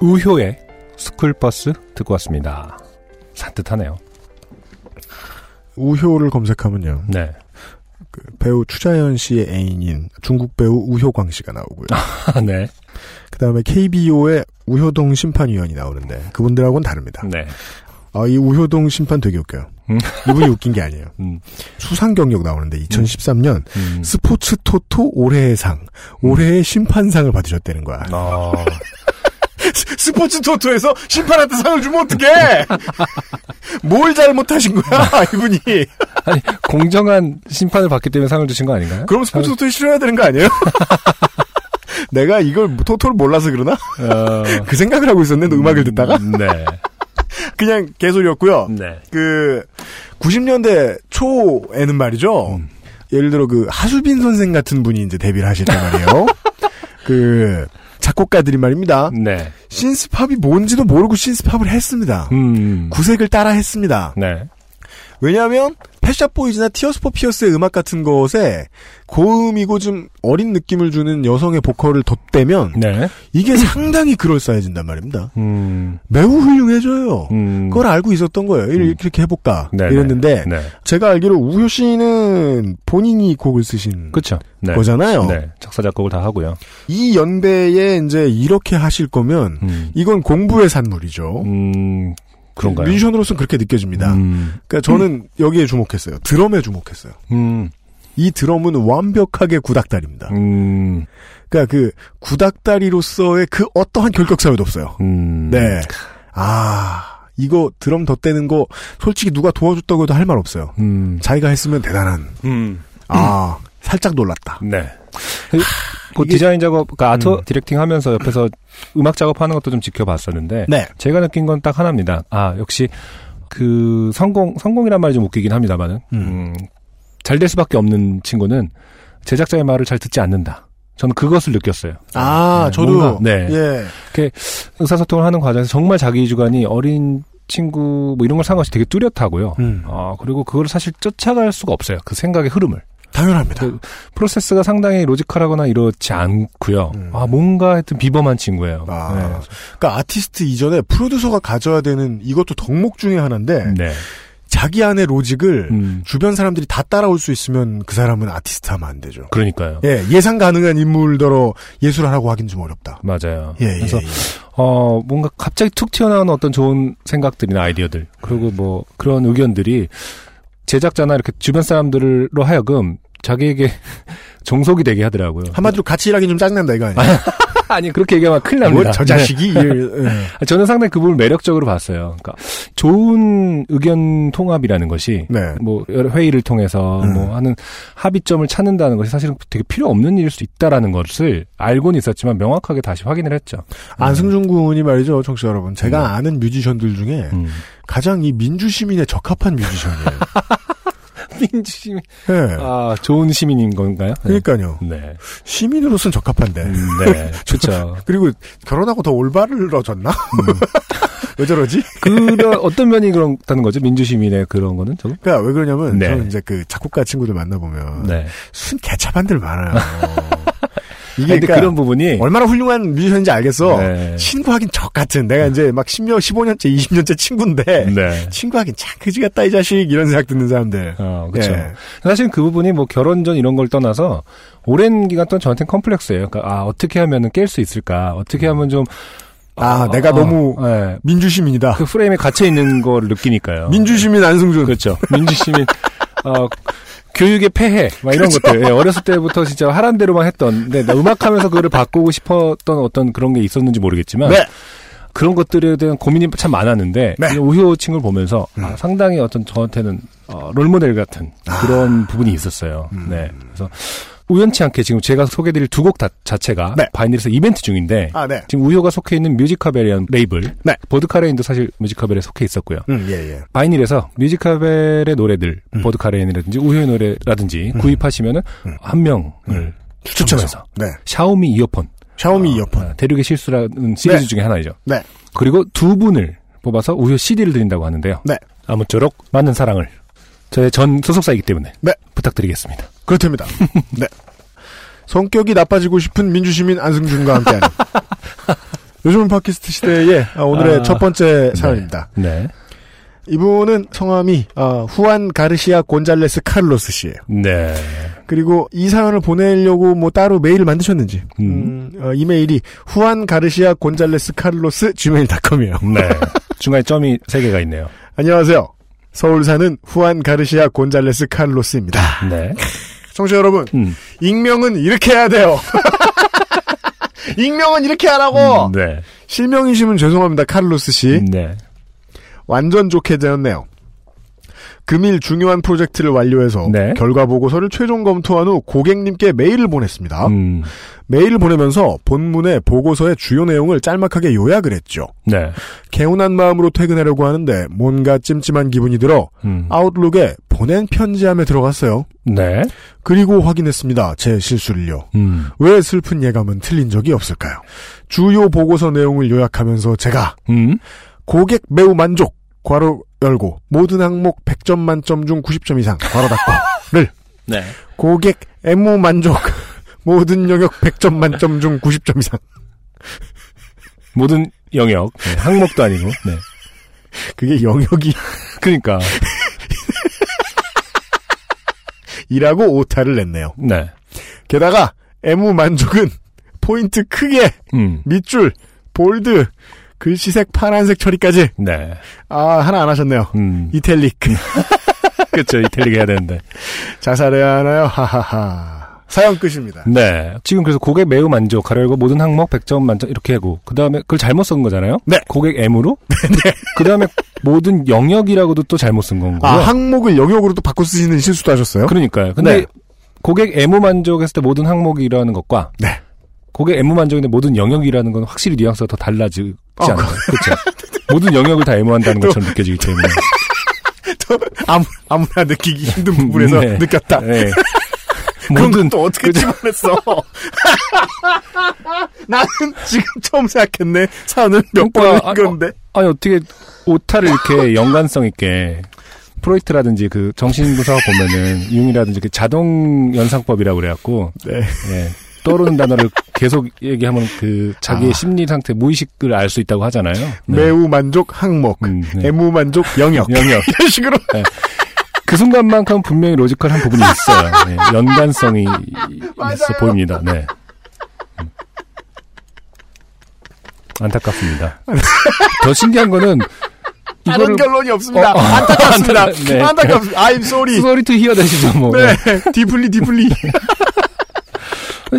우효의 스쿨버스 듣고 왔습니다. 산뜻하네요. 우효를 검색하면요. 네. 그 배우 추자연 씨의 애인인 중국 배우 우효광 씨가 나오고요. 아, 네. 그 다음에 KBO의 우효동 심판위원이 나오는데 그분들하고는 다릅니다. 네. 아, 이 우효동 심판 되게 웃겨요. 이분이 웃긴 게 아니에요. 수상 경력 나오는데 2013년 스포츠 토토 올해의 상, 올해의 심판상을 받으셨다는 거야. 아. 스포츠 토토에서 심판한테 상을 주면 어떡해! 뭘 잘못하신 거야, 이분이. 아니, 공정한 심판을 받기 때문에 상을 주신 거 아닌가요? 그럼 스포츠 토토에 실현해야 되는 거 아니에요? 내가 이걸 토토를 몰라서 그러나? 그 생각을 하고 있었는데 음악을 듣다가? 네. 그냥 개소리였고요. 네. 그 90년대 초에는 말이죠. 예를 들어 그 하수빈 선생 같은 분이 이제 데뷔를 하실 때 말이에요. 그 작곡가들이 말입니다. 네. 신스팝이 뭔지도 모르고 신스팝을 했습니다. 구색을 따라 했습니다. 네. 왜냐하면 펫샵보이즈나 티어스 포 피어스의 음악 같은 것에 고음이고 좀 어린 느낌을 주는 여성의 보컬을 덧대면 네. 이게 상당히 그럴싸해진단 말입니다. 매우 훌륭해져요. 그걸 알고 있었던 거예요. 이렇게 해볼까 네네. 이랬는데 네. 제가 알기로 우효 씨는 본인이 곡을 쓰신 그쵸. 네. 거잖아요. 네. 작사 작곡을 다 하고요. 이 연배에 이제 이렇게 하실 거면 이건 공부의 산물이죠. 그런가요? 뮤지션으로서는 그렇게 느껴집니다. 그러니까 저는 여기에 주목했어요. 드럼에 주목했어요. 이 드럼은 완벽하게 구닥다리입니다. 그러니까 그 구닥다리로서의 그 어떠한 결격사유도 없어요. 네. 아, 이거 드럼 덧대는 거 솔직히 누가 도와줬다고 해도 할 말 없어요. 자기가 했으면 대단한. 아, 살짝 놀랐다. 네. 그 디자인 작업, 그러니까 아트 디렉팅 하면서 옆에서 음악 작업하는 것도 좀 지켜봤었는데 네. 제가 느낀 건 딱 하나입니다. 아, 역시 그 성공이란 말이 좀 웃기긴 합니다만은 잘 될 수밖에 없는 친구는 제작자의 말을 잘 듣지 않는다. 저는 그것을 느꼈어요. 아, 네, 저도 뭔가, 네. 예. 이렇게 의사소통을 하는 과정에서 정말 자기 주관이 어린 친구 뭐 이런 걸 상관없이 되게 뚜렷하고요. 아, 그리고 그걸 사실 쫓아갈 수가 없어요. 그 생각의 흐름을. 당연합니다. 그 프로세스가 상당히 로지컬하거나 이렇지 않고요. 아, 뭔가 하여튼 비범한 친구예요. 아, 네. 그러니까 아티스트 이전에 프로듀서가 가져야 되는 이것도 덕목 중에 하나인데 네. 자기 안의 로직을 주변 사람들이 다 따라올 수 있으면 그 사람은 아티스트 하면 안 되죠. 그러니까요. 예, 예상 가능한 인물더러 예술하라고 하긴 좀 어렵다. 맞아요. 예, 그래서 뭔가 갑자기 툭 튀어나오는 어떤 좋은 생각들이나 아이디어들 그리고 뭐 그런 의견들이 제작자나 이렇게 주변 사람들로 하여금 자기에게 종속이 되게 하더라고요. 한마디로 같이 일하기 좀 짜증난다 이거 아니에요? 아니 그렇게 얘기하면 큰일 납니다. 저 자식이. 네. 예. 저는 상당히 그 부분을 매력적으로 봤어요. 그러니까 좋은 의견 통합이라는 것이 네. 뭐 여러 회의를 통해서 뭐 하는 합의점을 찾는다는 것이 사실은 되게 필요 없는 일일 수 있다라는 것을 알고는 있었지만 명확하게 다시 확인을 했죠. 안승준 군이 말이죠, 청취자 여러분. 제가 아는 뮤지션들 중에 가장 이 민주 시민에 적합한 뮤지션이에요. 민주 시민. 네. 아, 좋은 시민인 건가요? 그러니까요. 네. 시민으로서는 적합한데. 네. 그렇죠. 그리고 결혼하고 더 올바르러졌나? 왜 저러지? 어떤 면이 그렇다는 거죠? 민주 시민의 그런 거는? 저도? 그러니까 왜 그러냐면 네. 저는 이제 그 작곡가 친구들 만나 보면 네. 순 개차반들 많아요. 이게 근데 그러니까 그런 부분이 얼마나 훌륭한 뮤지션인지 알겠어. 네. 친구하긴 적 같은 내가 이제 막 10년, 15년째, 20년째 친구인데 네. 친구하긴 참 그지 같다 이 자식 이런 생각 듣는 사람들. 그렇죠. 네. 사실 그 부분이 뭐 결혼 전 이런 걸 떠나서 오랜 기간 동안 저한테는 컴플렉스예요. 그러니까 아, 어떻게 하면은 깰 수 있을까? 어떻게 하면 좀 내가 너무 네. 민주시민이다. 그 프레임에 갇혀 있는 걸 느끼니까요. 민주시민 안승준. 그렇죠. 민주시민. 교육의 폐해 막 이런 그렇죠? 것들 예, 어렸을 때부터 진짜 하란 대로만 했던 근데 음악하면서 그거를 바꾸고 싶었던 어떤 그런 게 있었는지 모르겠지만 네. 그런 것들에 대한 고민이 참 많았는데 네. 우효 친구를 보면서 아, 상당히 어떤 저한테는 롤모델 같은 그런 부분이 있었어요. 네, 그래서 우연치 않게 지금 제가 소개드릴 두 곡 자체가 네. 바이닐에서 이벤트 중인데 네. 지금 우효가 속해 있는 뮤지카벨이라는 레이블 네. 보드카레인도 사실 뮤지카벨에 속해 있었고요. 예. 바이닐에서 뮤지카벨의 노래들 보드카레인이라든지 우효의 노래라든지 구입하시면은 한 명을 추첨해서 네. 샤오미 이어폰 대륙의 실수라는 시리즈 네. 중에 하나이죠. 네. 그리고 두 분을 뽑아서 우효 CD를 드린다고 하는데요. 네. 아무쪼록 많은 사랑을 저의 전 소속사이기 때문에 네. 부탁드리겠습니다. 그렇답니다. 네. 성격이 나빠지고 싶은 민주시민 안승준과 함께하는 요즘은 팟캐스트 시대의 오늘의 첫 번째 사연입니다. 네. 이분은 성함이 후안 가르시아 곤잘레스 카를로스 씨예요. 네. 그리고 이 사연을 보내려고 뭐 따로 메일을 만드셨는지 이메일이 후안 가르시아 곤잘레스 카를로스 gmail.com이에요. 네. 중간에 점이 3개가 있네요. 안녕하세요. 서울 사는 후안 가르시아 곤잘레스 카를로스입니다. 네. 청취자 여러분, 익명은 이렇게 해야 돼요. 익명은 이렇게 하라고. 네. 실명이시면 죄송합니다, 카를로스 씨. 네. 완전 좋게 되었네요. 금일 중요한 프로젝트를 완료해서 네. 결과 보고서를 최종 검토한 후 고객님께 메일을 보냈습니다. 메일을 보내면서 본문의 보고서의 주요 내용을 짤막하게 요약을 했죠. 네. 개운한 마음으로 퇴근하려고 하는데 뭔가 찜찜한 기분이 들어 아웃룩에 보낸 편지함에 들어갔어요. 네. 그리고 확인했습니다. 제 실수를요. 왜 슬픈 예감은 틀린 적이 없을까요? 주요 보고서 내용을 요약하면서 제가 고객 매우 만족, 괄호 열고, 모든 항목 100점 만점 중 90점 이상, 괄호 닫고를 네. 고객 애무 만족, 모든 영역 100점 만점 중 90점 이상. 모든 영역, 네, 항목도 아니고. 네. 그게 영역이. 그러니까. 이라고 오타를 냈네요. 네. 게다가 애무 만족은 포인트 크게, 밑줄, 볼드, 글씨색 파란색 처리까지. 네. 아, 하나 안 하셨네요. 이탈릭. 그렇죠. 이탈릭 해야 되는데. 자살해야 하나요? 하하하. 사연 끝입니다. 네. 지금 그래서 고객 매우 만족, 가려고 모든 항목 100점 만점 이렇게 하고, 그 다음에 그걸 잘못 쓴 거잖아요? 네. 고객 M으로? 네. 그 다음에 모든 영역이라고도 또 잘못 쓴 건 거고요. 아, 항목을 영역으로 또 바꿔 쓰시는 실수도 하셨어요? 그러니까요. 근데 네. 고객 M으로 만족했을 때 모든 항목이라는 것과 네. 고객 애무 만족인데 모든 영역이라는 건 확실히 뉘앙스가 더 달라지지 않나요? 그렇죠. 모든 영역을 다 애무한다는 것처럼 느껴지기 때문에. 또 아무나 느끼기 힘든 부분에서 네. 느꼈다. 네. 모든 또 어떻게 집어냈어? 나는 지금 처음 생각했네. 사연을 몇 번 읽었는데. 아니 어떻게 오타를 이렇게 연관성 있게. 프로이트라든지 그 정신분석학 보면은 융이라든지 그 자동 연상법이라고 그래갖고. 네. 네. 떠오르는 단어를 계속 얘기하면 그 자기의 심리 상태, 무의식을 알 수 있다고 하잖아요. 네. 매우 만족 항목, 네. 애무 만족 영역 이런 식으로 네. 그 순간만큼 분명히 로지컬한 부분이 있어요. 네. 연관성이 있어 보입니다. 네. 안타깝습니다. 더 신기한 거는 다른 결론이 없습니다. 안타깝습니다. 네. 안타깝습니다. I'm sorry. Sorry to hear 되시죠 뭐. 네. 디플리.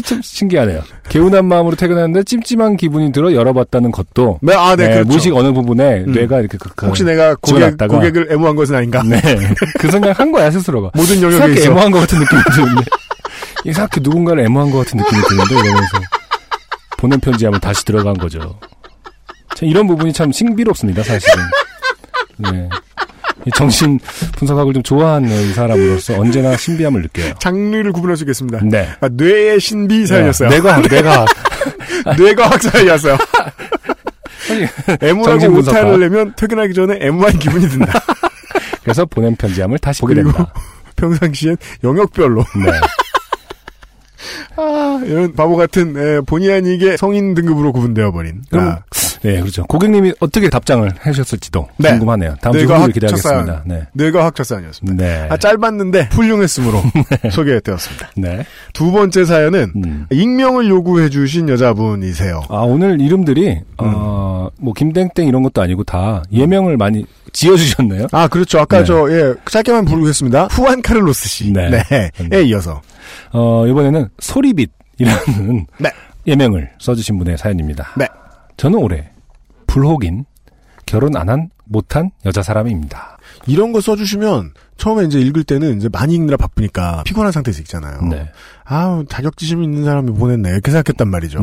참 신기하네요. 개운한 마음으로 퇴근하는데 찜찜한 기분이 들어 열어봤다는 것도 네, 아, 네, 네, 그렇죠. 무식 어느 부분에 뇌가 이렇게 혹시 내가 고객을 애무한 것은 아닌가? 네, 그 생각 한 거야 스스로가. 모든 영역에 있어. 애무한 것 같은 느낌이 드는데 이상하게 누군가를 애무한 것 같은 느낌이 드는데 이러면서 보낸 편지 하면 다시 들어간 거죠. 참 이런 부분이 참 신비롭습니다 사실은. 네. 정신 분석학을 좀 좋아하는 사람으로서 언제나 신비함을 느껴요. 장르를 구분할 수 있겠습니다. 네. 아, 뇌의 신비 사연이었어요. 뇌과학 사연이었어요. 애무하고 오타를 내면 퇴근하기 전에 애무한 기분이 든다. 그래서 보낸 편지함을 다시 보게 된다. 평상시엔 영역별로. 네. 아, 이런 바보 같은 본의 아니게 성인 등급으로 구분되어 버린. 아. 네, 그렇죠. 고객님이 어떻게 답장을 해주셨을지도 네. 궁금하네요. 다음 주 후기를 기대하겠습니다. 네. 뇌과학 첫 사연이었습니다. 네. 아, 짧았는데 훌륭했으므로 네. 소개되었습니다. 네. 두 번째 사연은 익명을 요구해주신 여자분이세요. 아, 오늘 이름들이 뭐 김땡땡 이런 것도 아니고 다 예명을 많이 지어주셨네요. 아, 그렇죠. 아까 네. 저 짧게만 부르겠습니다. 후안 카를로스 씨. 네. 네. 에 이어서 이번에는 소리빗이라는 네. 예명을 써주신 분의 사연입니다. 네. 저는 올해 불혹인 결혼 못한 여자 사람입니다. 이런 거 써주시면 처음에 이제 읽을 때는 이제 많이 읽느라 바쁘니까 피곤한 상태에서 읽잖아요. 네. 아, 자격지심 있는 사람이 보냈네 이렇게 생각했단 말이죠.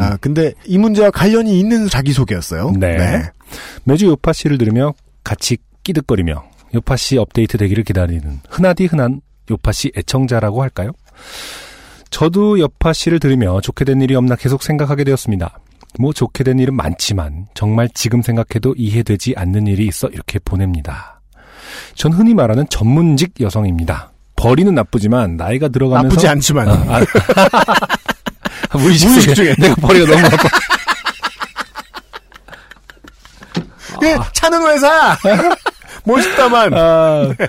아, 근데 이 문제와 관련이 있는 자기소개였어요. 네. 네. 매주 요파 씨를 들으며 같이 끼득거리며 요파 씨 업데이트 되기를 기다리는 흔한 요파 씨 애청자라고 할까요? 저도 요파 씨를 들으며 좋게 된 일이 없나 계속 생각하게 되었습니다. 뭐 좋게 된 일은 많지만 정말 지금 생각해도 이해되지 않는 일이 있어 이렇게 보냅니다. 전 흔히 말하는 전문직 여성입니다. 버리는 나쁘지만 나이가 들어가면서 나쁘지 않지만 무의식 중에 내가 버리가 너무 아파 차는 회사! 멋있다만! 아, 네.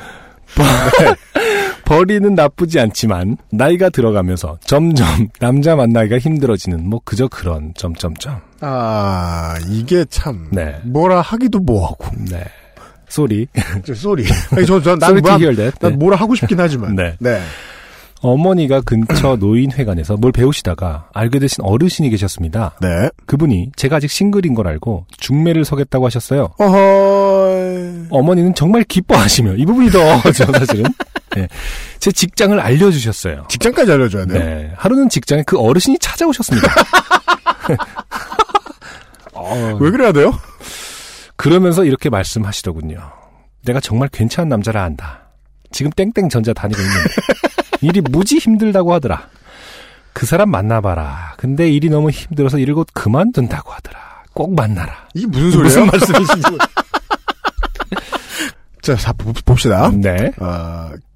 벌이는 나쁘지 않지만 나이가 들어가면서 점점 남자 만나기가 힘들어지는 뭐 그저 그런 점점점. 아 이게 참 네. 뭐라 하기도 뭐하고. 네. 쏘리. 쏘리. 난 뭐라 하고 싶긴 하지만. 네. 네. 어머니가 근처 노인회관에서 뭘 배우시다가 알게 되신 어르신이 계셨습니다. 네. 그분이 제가 아직 싱글인 걸 알고 중매를 서겠다고 하셨어요. 어허이. 어머니는 정말 기뻐하시며 이 부분이 더 사실은 네. 제 직장을 알려주셨어요. 직장까지 알려줘야 돼요? 네. 하루는 직장에 그 어르신이 찾아오셨습니다. 왜 그래야 돼요? 그러면서 이렇게 말씀하시더군요. 내가 정말 괜찮은 남자라 안다. 지금 땡땡전자 다니고 있는데 일이 무지 힘들다고 하더라. 그 사람 만나봐라. 근데 일이 너무 힘들어서 일을 곧 그만둔다고 하더라. 꼭 만나라. 이게 무슨 소리예요? 무슨 말씀이신지. 자, 봅시다. 네.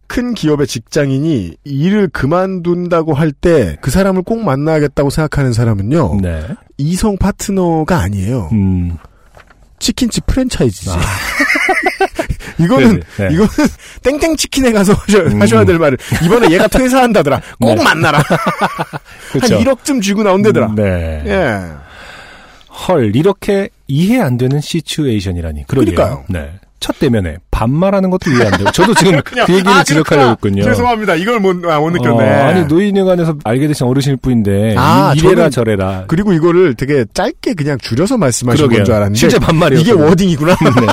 큰 기업의 직장인이 일을 그만둔다고 할 때 그 사람을 꼭 만나야겠다고 생각하는 사람은요. 네. 이성 파트너가 아니에요. 치킨집 프랜차이즈지. 아. 이거는 네. 이거는 땡땡 치킨에 가서 하셔야 될 말을 이번에 얘가 퇴사한다더라. 꼭 네. 만나라. 그렇죠. 한 1억쯤 쥐고 나온다더라. 네. 예. 헐 이렇게 이해 안 되는 시츄에이션이라니. 그러니까요. 네. 첫 대면에 반말하는 것도 이해 안 되고 저도 지금 그 얘기를 지적하려고 했군요. 죄송합니다. 이걸 못 느꼈네. 아니 노인회관에서 알게 되신 어르신일 뿐인데 이래라 저래라. 그리고 이거를 되게 짧게 그냥 줄여서 말씀하신 건 줄 알았는데 진짜 반말이었어요. 이게 워딩이구나. 네.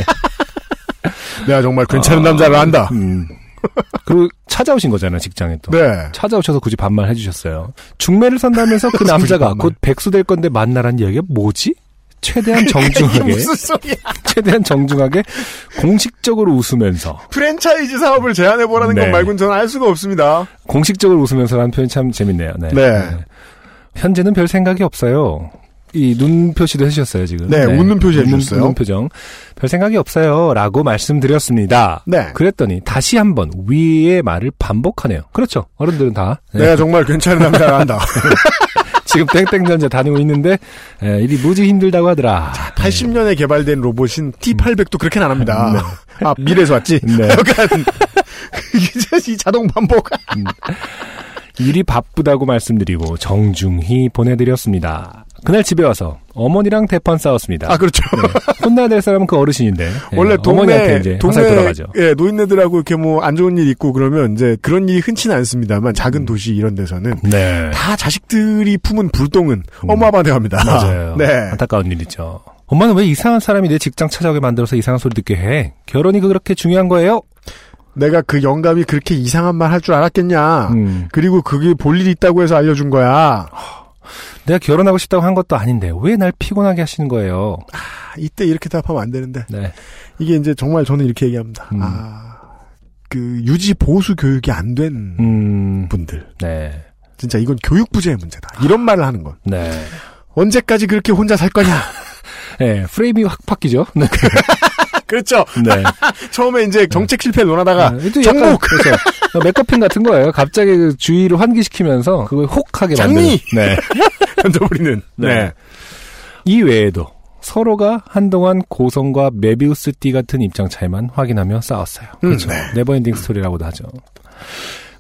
내가 정말 괜찮은 남자를 안다. 그리고 찾아오신 거잖아요, 직장에 또. 네. 찾아오셔서 굳이 반말 해주셨어요. 중매를 산다면서 그 남자가 곧 백수 될 건데 만나라는 이야기가 뭐지? 최대한 정중하게. 무슨 소리야. 최대한 정중하게 공식적으로 웃으면서. 프랜차이즈 사업을 제안해보라는 네. 것 말고는 저는 알 수가 없습니다. 공식적으로 웃으면서라는 표현이 참 재밌네요. 네. 네. 네. 현재는 별 생각이 없어요. 이 눈 표시도 해주셨어요 지금. 네, 네. 웃는 표시 해주셨어요. 웃는 표정. 별 생각이 없어요라고 말씀드렸습니다. 네. 그랬더니 다시 한번 위의 말을 반복하네요. 그렇죠. 어른들은 다. 내가 네. 정말 괜찮은 남자를 한다. 지금 땡땡전자 다니고 있는데 에, 일이 무지 힘들다고 하더라. 자, 80년에 개발된 로봇인 T800도 그렇게는 안 합니다. 네. 아 미래에서 왔지. 네. 약간 이 자동 반복. 일이 바쁘다고 말씀드리고 정중히 보내드렸습니다. 그날 집에 와서 어머니랑 대판 싸웠습니다. 아 그렇죠. 네. 혼나야 될 사람은 그 어르신인데 원래 네. 동네 이제 화살 들어가죠. 예, 노인네들하고 이렇게 뭐 안 좋은 일 있고 그러면 이제 그런 일이 흔치는 않습니다만 작은 도시 이런 데서는 네. 다 자식들이 품은 불똥은 엄마 아빠한테 갑니다. 맞아요. 네. 안타까운 일이죠. 엄마는 왜 이상한 사람이 내 직장 찾아오게 만들어서 이상한 소리 듣게 해? 결혼이 그렇게 중요한 거예요? 내가 그 영감이 그렇게 이상한 말 할 줄 알았겠냐. 그리고 그게 볼 일이 있다고 해서 알려준 거야. 내가 결혼하고 싶다고 한 것도 아닌데 왜 날 피곤하게 하시는 거예요. 아, 이때 이렇게 답하면 안 되는데 네. 이게 이제 정말 저는 이렇게 얘기합니다. 아, 그 유지 보수 교육이 안 된 분들 네. 진짜 이건 교육 부재의 문제다. 이런 말을 하는 건 네. 언제까지 그렇게 혼자 살 거냐. 네, 프레임이 확 바뀌죠. 네. 그렇죠. 네. 처음에 이제 정책 실패를 논하다가 정복. 그렇죠. 맥커핀 같은 거예요. 갑자기 그 주의를 환기시키면서 그걸 혹하게 장미! 만드는. 네. 던져버리는. 네. 네. 이 외에도 서로가 한동안 고성과 메비우스 띠 같은 입장 차이만 확인하며 싸웠어요. 그렇죠. 네. 네버엔딩 스토리라고도 하죠.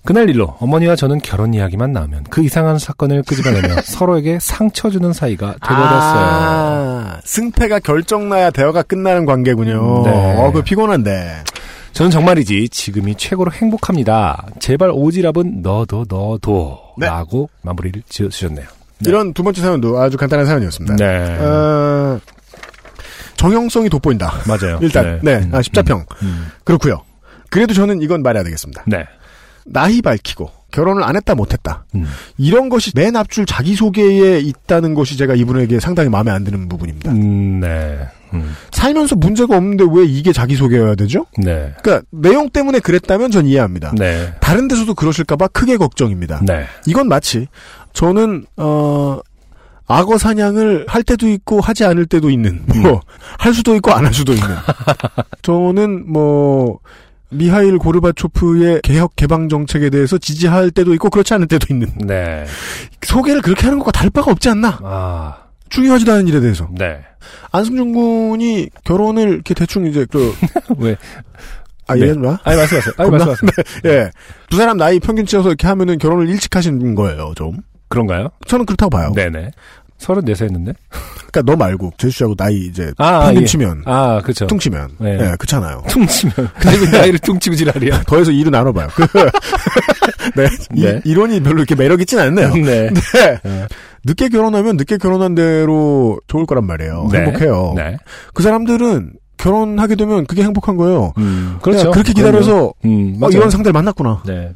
그날 일로 어머니와 저는 결혼 이야기만 나오면 그 이상한 사건을 끄집어내며 서로에게 상처 주는 사이가 되어버렸어요. 아, 승패가 결정나야 대화가 끝나는 관계군요. 네. 그거 피곤한데. 저는 정말이지 지금이 최고로 행복합니다. 제발 오지랖은 너도 네. 라고 마무리를 지어주셨네요. 네. 이런 두 번째 사연도 아주 간단한 사연이었습니다. 네. 정형성이 돋보인다. 맞아요. 일단 네, 네. 아, 십자평. 그렇고요. 그래도 저는 이건 말해야 되겠습니다. 네. 나이 밝히고 결혼을 안 했다 못했다 이런 것이 맨 앞줄 자기소개에 있다는 것이 제가 이분에게 상당히 마음에 안 드는 부분입니다. 네. 살면서 문제가 없는데 왜 이게 자기소개여야 되죠? 네. 그러니까 내용 때문에 그랬다면 전 이해합니다. 네. 다른 데서도 그러실까 봐 크게 걱정입니다. 네. 이건 마치 저는 악어 사냥을 할 때도 있고 하지 않을 때도 있는 뭐 할 수도 있고 안 할 수도 있는 저는 뭐 미하일 고르바초프의 개혁 개방 정책에 대해서 지지할 때도 있고 그렇지 않을 때도 있는. 네. 소개를 그렇게 하는 것과 다를 바가 없지 않나? 아. 중요하지도 않은 일에 대해서. 네. 안승준 군이 결혼을 이렇게 대충 이제 그 왜? 아, 네. 이랬나? 아니, 말씀하세요. 아니, 말씀하세요. 네. 예. 두 사람 나이 평균 치어서 이렇게 하면은 결혼을 일찍 하신 거예요, 좀. 그런가요? 저는 그렇다고 봐요. 네네. 34세 했는데? 그니까 너 말고, 제주씨하고 나이 이제, 평균 예. 치면. 아, 그쵸. 퉁치면. 예, 네. 네, 그렇잖아요. 퉁치면. 근데 나이를 퉁치고 지랄이야. 더해서 2로 나눠봐요. 네. 네. 이론이 별로 이렇게 매력 있진 않네요. 네. 네. 네. 늦게 결혼하면 늦게 결혼한 대로 좋을 거란 말이에요. 네. 행복해요. 네. 그 사람들은, 결혼하게 되면 그게 행복한 거예요. 그렇죠. 그렇게 기다려서 이런 상대를 만났구나. 네.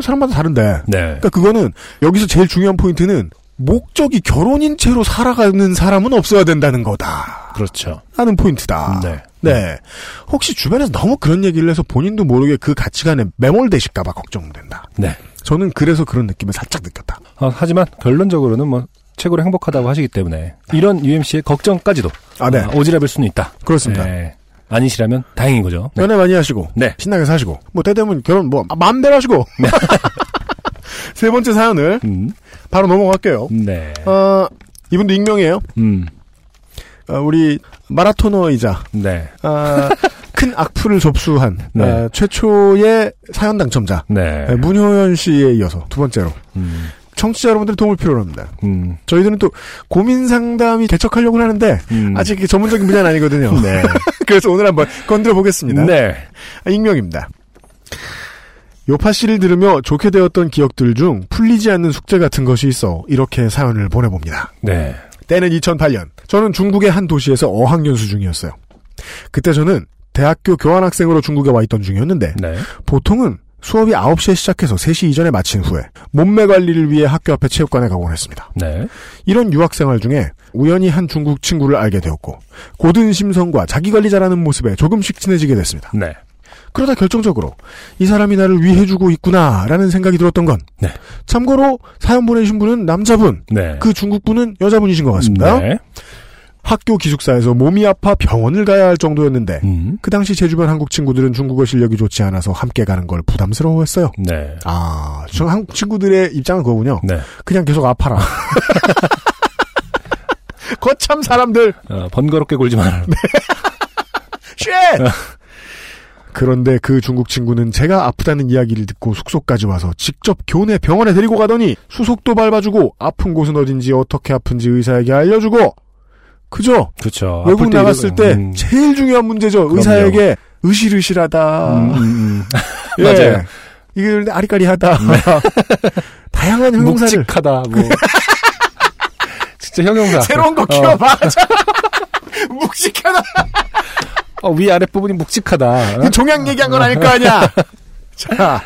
사람마다 다른데. 네. 그러니까 그거는 여기서 제일 중요한 포인트는 목적이 결혼인 채로 살아가는 사람은 없어야 된다는 거다. 그렇죠. 하는 포인트다. 네. 네. 혹시 주변에서 너무 그런 얘기를 해서 본인도 모르게 그 가치관에 매몰되실까 봐 걱정된다. 네. 저는 그래서 그런 느낌을 살짝 느꼈다. 아, 하지만 결론적으로는 뭐. 최고로 행복하다고 하시기 때문에 이런 UMC의 걱정까지도 아, 네. 오지랖일 수는 있다. 그렇습니다. 네. 아니시라면 다행인 거죠. 네. 연애 많이 하시고 네. 신나게 사시고 뭐 때되면 결혼 뭐 마음대로 하시고 네. 세 번째 사연을 바로 넘어갈게요. 네. 이분도 익명이에요. 우리 마라토너이자 네. 큰 악플을 접수한 네. 최초의 사연 당첨자 네. 문효연 씨에 이어서 두 번째로 청취자 여러분들의 도움을 필요로 합니다. 저희들은 또 고민 상담이 개척하려고 하는데 아직 전문적인 분야는 아니거든요. 네. 그래서 오늘 한번 건드려 보겠습니다. 네. 익명입니다. 요파 씨를 들으며 좋게 되었던 기억들 중 풀리지 않는 숙제 같은 것이 있어 이렇게 사연을 보내봅니다. 네. 때는 2008년. 저는 중국의 한 도시에서 어학연수 중이었어요. 그때 저는 대학교 교환학생으로 중국에 와 있던 중이었는데 네. 보통은 수업이 9시에 시작해서 3시 이전에 마친 후에 몸매 관리를 위해 학교 앞에 체육관에 가곤 했습니다. 네. 이런 유학생활 중에 우연히 한 중국 친구를 알게 되었고 고든 심성과 자기관리 잘하는 모습에 조금씩 친해지게 됐습니다. 네. 그러다 결정적으로 이 사람이 나를 위해주고 있구나라는 생각이 들었던 건 네. 참고로 사연 보내신 분은 남자분, 네. 그 중국분은 여자분이신 것 같습니다. 네. 학교 기숙사에서 몸이 아파 병원을 가야 할 정도였는데 그 당시 제 주변 한국 친구들은 중국어 실력이 좋지 않아서 함께 가는 걸 부담스러워했어요. 네. 아, 저 한국 친구들의 입장은 그거군요. 네. 그냥 계속 아파라. 거참 사람들. 번거롭게 굴지 마라. 네. 쉣! 그런데 그 중국 친구는 제가 아프다는 이야기를 듣고 숙소까지 와서 직접 교내 병원에 데리고 가더니 수속도 밟아주고 아픈 곳은 어딘지 어떻게 아픈지 의사에게 알려주고 그죠? 그렇죠. 외국 나갔을 때 제일 중요한 문제죠. 그럼요. 의사에게 으실으실하다. 예. 맞아요. 이게 아리까리하다. 다양한 형용사를. 묵직하다. 뭐. 진짜 형용사. 새로운 거 키워봐. 묵직하다. 위 아랫 부분이 묵직하다. 종양 얘기한 건 아닐 거 아니야. 자,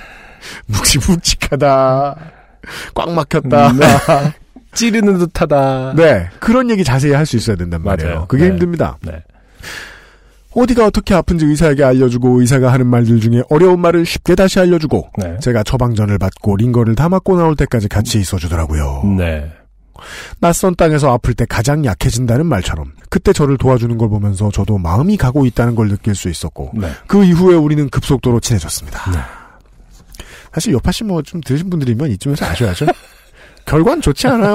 묵직하다. 꽉 막혔다. 찌르는 듯하다. 네, 그런 얘기 자세히 할 수 있어야 된단 말이에요. 맞아요. 그게 네. 힘듭니다. 네. 어디가 어떻게 아픈지 의사에게 알려주고 의사가 하는 말들 중에 어려운 말을 쉽게 다시 알려주고 네. 제가 처방전을 받고 링거를 다 맞고 나올 때까지 같이 있어주더라고요. 네. 낯선 땅에서 아플 때 가장 약해진다는 말처럼 그때 저를 도와주는 걸 보면서 저도 마음이 가고 있다는 걸 느낄 수 있었고 네. 그 이후에 우리는 급속도로 친해졌습니다. 네. 사실 요파 씨 뭐 좀 들으신 분들이면 이쯤에서 아셔야죠. 결과는 좋지 않아요?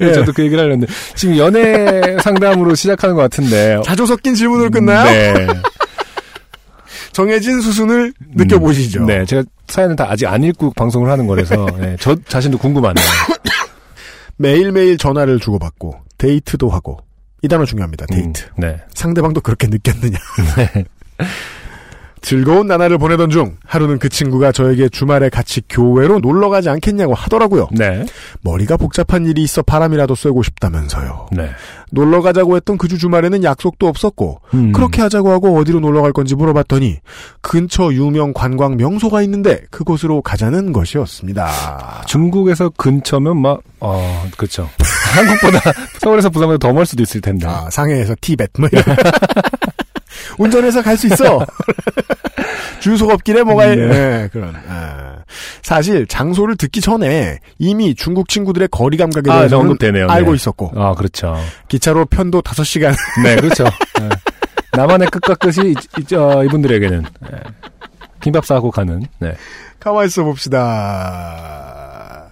예. 저도 그 얘기를 하려는데 지금 연애 상담으로 시작하는 것 같은데 자조 섞인 질문으로 끝나요? 네. 정해진 수순을 느껴보시죠. 네, 제가 사연을 다 아직 안 읽고 방송을 하는 거라서 네, 저 자신도 궁금하네요. 매일매일 전화를 주고받고 데이트도 하고 이 단어 중요합니다. 데이트. 네. 상대방도 그렇게 느꼈느냐. 네. 즐거운 나날을 보내던 중 하루는 그 친구가 저에게 주말에 같이 교회로 놀러가지 않겠냐고 하더라고요. 네. 머리가 복잡한 일이 있어 바람이라도 쐬고 싶다면서요. 네. 놀러가자고 했던 그 주 주말에는 약속도 없었고 그렇게 하자고 하고 어디로 놀러갈 건지 물어봤더니 근처 유명 관광 명소가 있는데 그곳으로 가자는 것이었습니다. 중국에서 근처면 막 그렇죠. 한국보다 서울에서 부산보다 더 멀 수도 있을 텐데. 아, 상해에서 티벳 뭐 이런. 운전해서 갈 수 있어. 주유소가 없길래 뭐가 네. 네, 그런. 아. 사실 장소를 듣기 전에 이미 중국 친구들의 거리 감각에 대해서는 알고 네. 있었고. 아, 그렇죠. 기차로 편도 5시간. 네, 그렇죠. 네. 나만의 끝과 끝이 이분들에게는 네. 김밥 싸고 가는. 네. 가만히 있어 봅시다.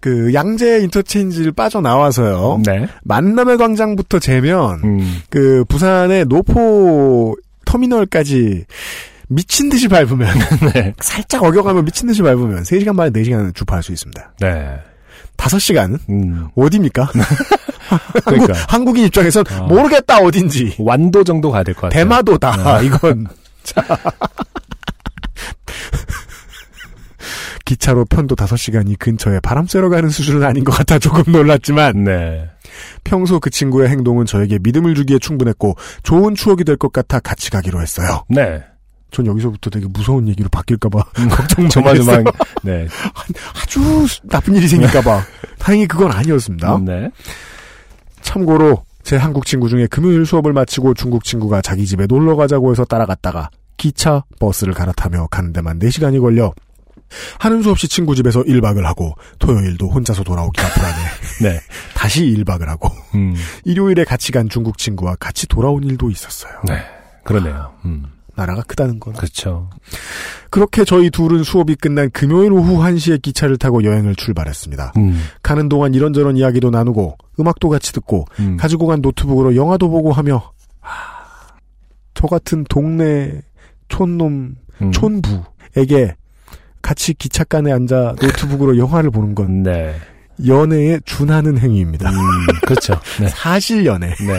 그 양재 인터체인지를 빠져나와서요. 네. 만남의 광장부터 재면 그 부산의 노포 터미널까지 미친 듯이 밟으면 네. 살짝 어겨가면 미친 듯이 밟으면 3시간 만에 4시간을 주파할 수 있습니다. 네. 5시간? 어디입니까? 그러니까. 한국인 입장에선 모르겠다 어딘지. 완도 정도 가야 될 것 같아요. 대마도다. 아. 이건. 자. 기차로 편도 5시간이 근처에 바람 쐬러 가는 수준은 아닌 것 같아 조금 놀랐지만 네. 평소 그 친구의 행동은 저에게 믿음을 주기에 충분했고 좋은 추억이 될 것 같아 같이 가기로 했어요. 네. 전 여기서부터 되게 무서운 얘기로 바뀔까봐 걱정 많이 했어요. 네. 아주 나쁜 일이 생길까봐. 다행히 그건 아니었습니다. 네. 참고로 제 한국 친구 중에 금요일 수업을 마치고 중국 친구가 자기 집에 놀러 가자고 해서 따라갔다가 기차, 버스를 갈아타며 가는 데만 4시간이 걸려 하는 수 없이 친구 집에서 1박을 하고 토요일도 혼자서 돌아오기 불안해. 네. 다시 1박을 하고 일요일에 같이 간 중국 친구와 같이 돌아온 일도 있었어요. 네. 그러네요. 나라가 크다는 건. 그렇죠. 그렇게 저희 둘은 수업이 끝난 금요일 오후 1시에 기차를 타고 여행을 출발했습니다. 가는 동안 이런저런 이야기도 나누고 음악도 같이 듣고 가지고 간 노트북으로 영화도 보고 하며 저 같은 동네 촌놈 촌부에게 같이 기차칸에 앉아 노트북으로 영화를 보는 건 네. 연애에 준하는 행위입니다. 그렇죠. 네. 사실 연애. 네.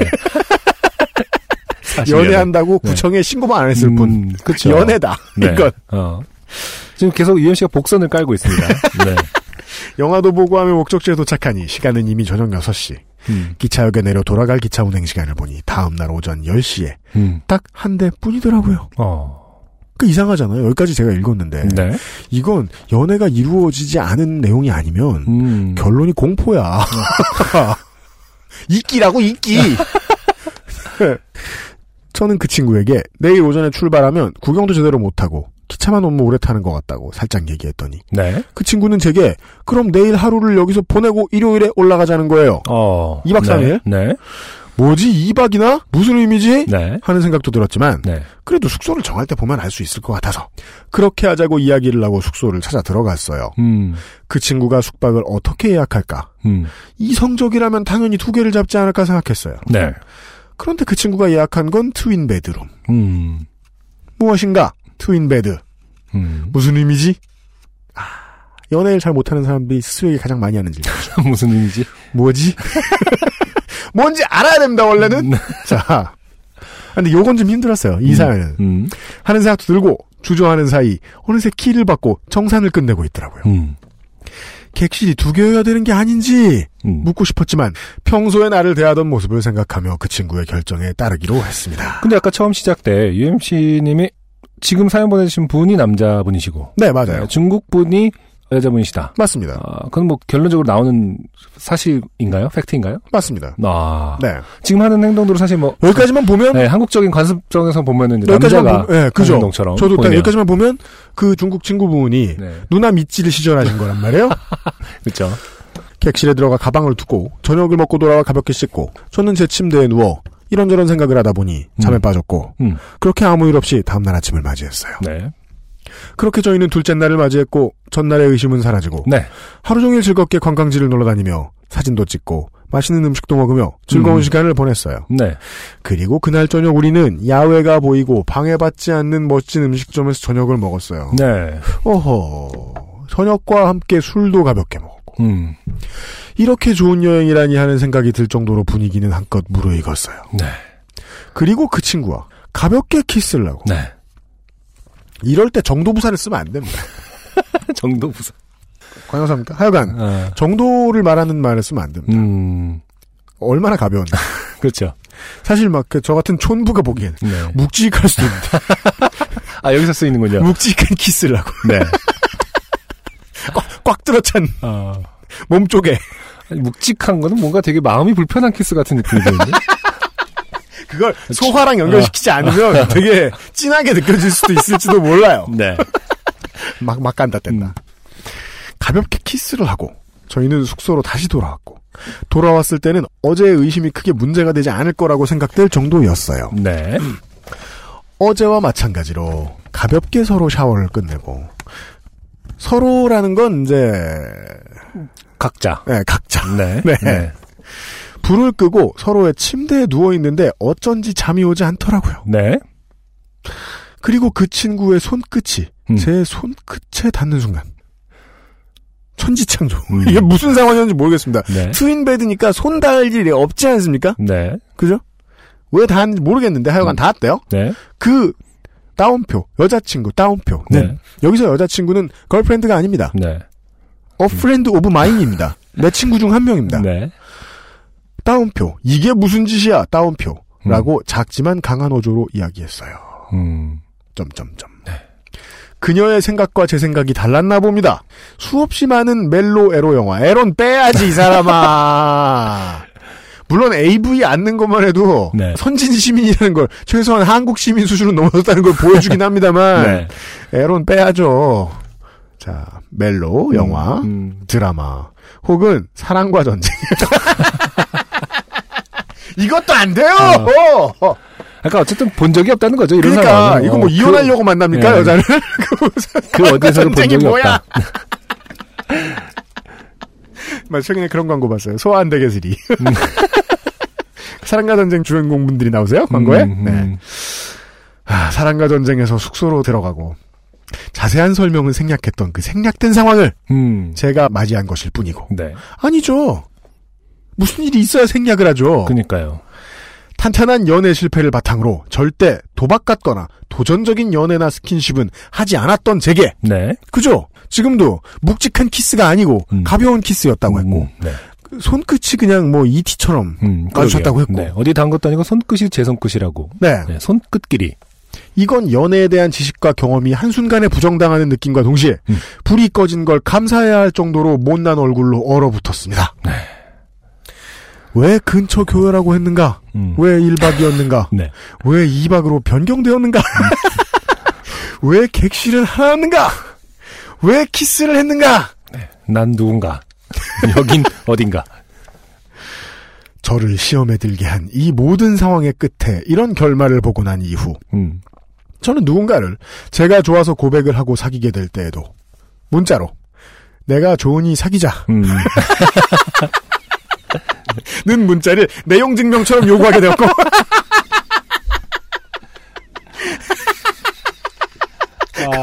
연애한다고 네. 구청에 신고만 안 했을 뿐. 그렇죠. 연애다. 네. 이건. 지금 계속 이현 씨가 복선을 깔고 있습니다. 네. 영화도 보고 하며 목적지에 도착하니 시간은 이미 저녁 6시. 기차역에 내려 돌아갈 기차 운행 시간을 보니 다음날 오전 10시에 딱 한 대뿐이더라고요. 그 이상하잖아요. 여기까지 제가 읽었는데 네. 이건 연애가 이루어지지 않은 내용이 아니면 결론이 공포야. 이끼라고 이끼. 저는 그 친구에게 내일 오전에 출발하면 구경도 제대로 못하고 기차만 너무 오래 타는 것 같다고 살짝 얘기했더니 네. 그 친구는 제게 그럼 내일 하루를 여기서 보내고 일요일에 올라가자는 거예요. 2박 3일. 네. 네. 뭐지 2박이나? 무슨 의미지? 네. 하는 생각도 들었지만 네. 그래도 숙소를 정할 때 보면 알 수 있을 것 같아서 그렇게 하자고 이야기를 하고 숙소를 찾아 들어갔어요. 그 친구가 숙박을 어떻게 예약할까? 이성적이라면 당연히 2개를 잡지 않을까 생각했어요. 네. 그런데 그 친구가 예약한 건 트윈베드룸. 무엇인가? 트윈베드. 무슨 의미지? 아, 연애를 잘 못하는 사람들이 스스로에게 가장 많이 하는 질문. 무슨 의미지? 뭐지? 뭔지 알아야 됩니다, 원래는. 자. 근데 요건 좀 힘들었어요, 이 사연은. 하는 생각도 들고, 주저하는 사이, 어느새 키를 받고 정산을 끝내고 있더라고요. 객실이 2개여야 되는 게 아닌지 묻고 싶었지만 평소에 나를 대하던 모습을 생각하며 그 친구의 결정에 따르기로 했습니다. 근데 아까 처음 시작 때 UMC님이 지금 사연 보내주신 분이 남자분이시고 네 맞아요. 중국분이 여자분이시다. 맞습니다. 그건 뭐 결론적으로 나오는 사실인가요? 팩트인가요? 맞습니다. 네. 지금 하는 행동들로 사실 뭐 여기까지만 보면 네, 한국적인 관습정에서 보면은 이제 남자가 예, 네, 그죠. 행동처럼 저도 보이면. 딱 여기까지만 보면 그 중국 친구분이 네. 누나 밑지를 시전하신 거란 말이에요. 그렇죠. 객실에 들어가 가방을 두고 저녁을 먹고 돌아와 가볍게 씻고 저는 제 침대에 누워 이런저런 생각을 하다 보니 잠에 빠졌고 그렇게 아무 일 없이 다음 날 아침을 맞이했어요. 네. 그렇게 저희는 둘째 날을 맞이했고 전날의 의심은 사라지고 네. 하루 종일 즐겁게 관광지를 놀러다니며 사진도 찍고 맛있는 음식도 먹으며 즐거운 시간을 보냈어요. 네. 그리고 그날 저녁 우리는 야외가 보이고 방해받지 않는 멋진 음식점에서 저녁을 먹었어요. 네. 어허, 저녁과 함께 술도 가볍게 먹었고 이렇게 좋은 여행이라니 하는 생각이 들 정도로 분위기는 한껏 무르익었어요. 네. 그리고 그 친구와 가볍게 키스를 하고 네. 이럴 때 정도부사를 쓰면 안 됩니다. 정도부사. 관용사입니까? 하여간 정도를 말하는 말을 쓰면 안 됩니다. 얼마나 가벼운데. 그렇죠. 사실 막 저 같은 촌부가 보기에는 네. 묵직할 수도 있는데. 아 여기서 쓰이는군요. 묵직한 키스를 하고. 네. 꽉 들어찬 몸 쪽에. 아니, 묵직한 거는 뭔가 되게 마음이 불편한 키스 같은 느낌이 드는데. 그걸 소화랑 연결시키지 않으면 되게 진하게 느껴질 수도 있을지도 몰라요. 네. 막 간다 뗀다. 가볍게 키스를 하고 저희는 숙소로 다시 돌아왔고 돌아왔을 때는 어제의 의심이 크게 문제가 되지 않을 거라고 생각될 정도였어요. 네. 어제와 마찬가지로 가볍게 서로 샤워를 끝내고 서로라는 건 이제 각자. 네, 각자. 네. 네. 네. 불을 끄고 서로의 침대에 누워있는데 어쩐지 잠이 오지 않더라고요. 네. 그리고 그 친구의 손끝이 제 손끝에 닿는 순간 천지창조. 이게 무슨 상황이었는지 모르겠습니다. 네. 트윈베드니까 손 닿을 일이 없지 않습니까? 네. 그죠? 왜 닿았는지 모르겠는데 하여간 닿았대요. 네. 그 따옴표, 여자친구 따옴표는 네. 여기서 여자친구는 걸프렌드가 아닙니다. 네. 어 프렌드 오브 마인입니다. 내 친구 중 한 명입니다. 네. 따옴표, 이게 무슨 짓이야 따옴표 라고 작지만 강한 어조로 이야기했어요. 점점점. 네. 그녀의 생각과 제 생각이 달랐나 봅니다. 수없이 많은 멜로 에로 영화. 에론 빼야지 이 사람아. 물론 AV 앉는 것만 해도 네. 선진 시민이라는 걸 최소한 한국 시민 수준으로 넘어섰다는 걸 보여주긴 합니다만 네. 에론 빼야죠. 자, 멜로 영화, 드라마 혹은 사랑과 전쟁. 이것도 안 돼요. 어. 아까 어쨌든 본 적이 없다는 거죠. 이런 그러니까 상황은. 이거 뭐 이혼하려고 만납니까 예. 여자는? 그 어디서도 본 적이 없다. 맞아, 최근에 그런 광고 봤어요. 소화 안 되게 들이. 사랑과 전쟁 주인공 분들이 나오세요 광고에. 네. 아, 사랑과 전쟁에서 숙소로 들어가고 자세한 설명은 생략했던 그 생략된 상황을 제가 맞이한 것일 뿐이고. 네. 아니죠. 무슨 일이 있어야 생략을 하죠. 그러니까요. 탄탄한 연애 실패를 바탕으로 절대 도박 같거나 도전적인 연애나 스킨십은 하지 않았던 제게. 네. 그죠? 지금도 묵직한 키스가 아니고 가벼운 키스였다고 했고 네. 손끝이 그냥 뭐 ET처럼 가주셨다고 했고 네. 어디 담궜다 아니고 손끝이 제 손끝이라고. 네. 네. 손끝끼리. 이건 연애에 대한 지식과 경험이 한순간에 부정당하는 느낌과 동시에 불이 꺼진 걸 감사해야 할 정도로 못난 얼굴로 얼어붙었습니다. 네. 왜 근처 교회라고 했는가? 왜 1박이었는가? 네. 왜 2박으로 변경되었는가? 왜 객실은 하나였는가? 왜 키스를 했는가? 네. 난 누군가. 여긴 어딘가. 저를 시험에 들게 한 이 모든 상황의 끝에 이런 결말을 보고 난 이후 저는 누군가를 제가 좋아서 고백을 하고 사귀게 될 때에도 문자로 내가 좋으니 사귀자. 는 문자를 내용 증명처럼 요구하게 되었고 아,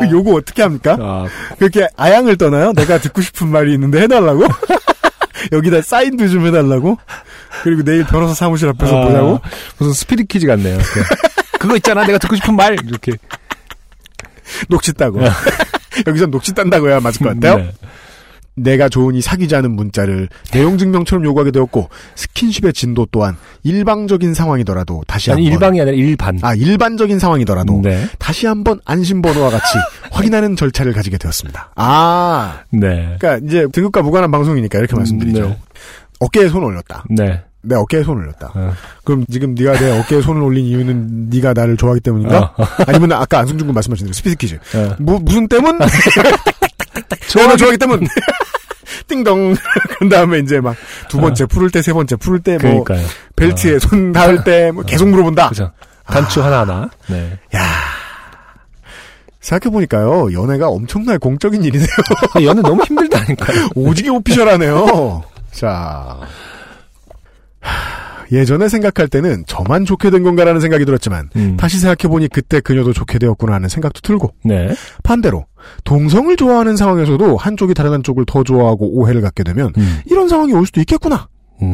그 요구 어떻게 합니까? 아, 그렇게 아양을 떠나요? 내가 듣고 싶은 말이 있는데 해달라고? 여기다 사인도 좀 해달라고? 그리고 내일 변호사 사무실 앞에서 보자고? 무슨 스피릿 퀴즈 같네요. 그거 있잖아 내가 듣고 싶은 말 이렇게 녹취 따고 여기선 녹취 딴다고 해야 맞을 것 같아요? 네. 내가 좋으니 사귀자는 문자를 내용 증명처럼 요구하게 되었고 스킨십의 진도 또한 일방적인 상황이더라도 다시 한번 일방이 아니라 일반. 아, 일반적인 상황이더라도 네. 다시 한번 안심번호와 같이 확인하는 절차를 가지게 되었습니다. 아, 네. 그러니까 이제 등급과 무관한 방송이니까 이렇게 말씀드리죠. 네. 어깨에 손을 올렸다. 네. 내 어깨에 손을 올렸다. 그럼 지금 네가 내 어깨에 손을 올린 이유는 네가 나를 좋아하기 때문인가? 아니면 아까 안승준 군 말씀하신 대로 스피드 퀴즈. 뭐 무슨 때문? 내가 좋아하기 때문. 띵동. 그 다음에 이제 막 두 번째 풀을 때, 세 번째 풀을 때, 뭐 벨트에 손 닿을 때 뭐 계속 물어본다. 그쵸. 단추 하나하나. 네. 야 생각해보니까요. 연애가 엄청나게 공적인 일이네요. 연애 너무 힘들다니까요. 오지게 오피셜하네요. 자. 예전에 생각할 때는 저만 좋게 된 건가라는 생각이 들었지만 다시 생각해보니 그때 그녀도 좋게 되었구나 하는 생각도 들고 네. 반대로 동성을 좋아하는 상황에서도 한쪽이 다른 한쪽을 더 좋아하고 오해를 갖게 되면 이런 상황이 올 수도 있겠구나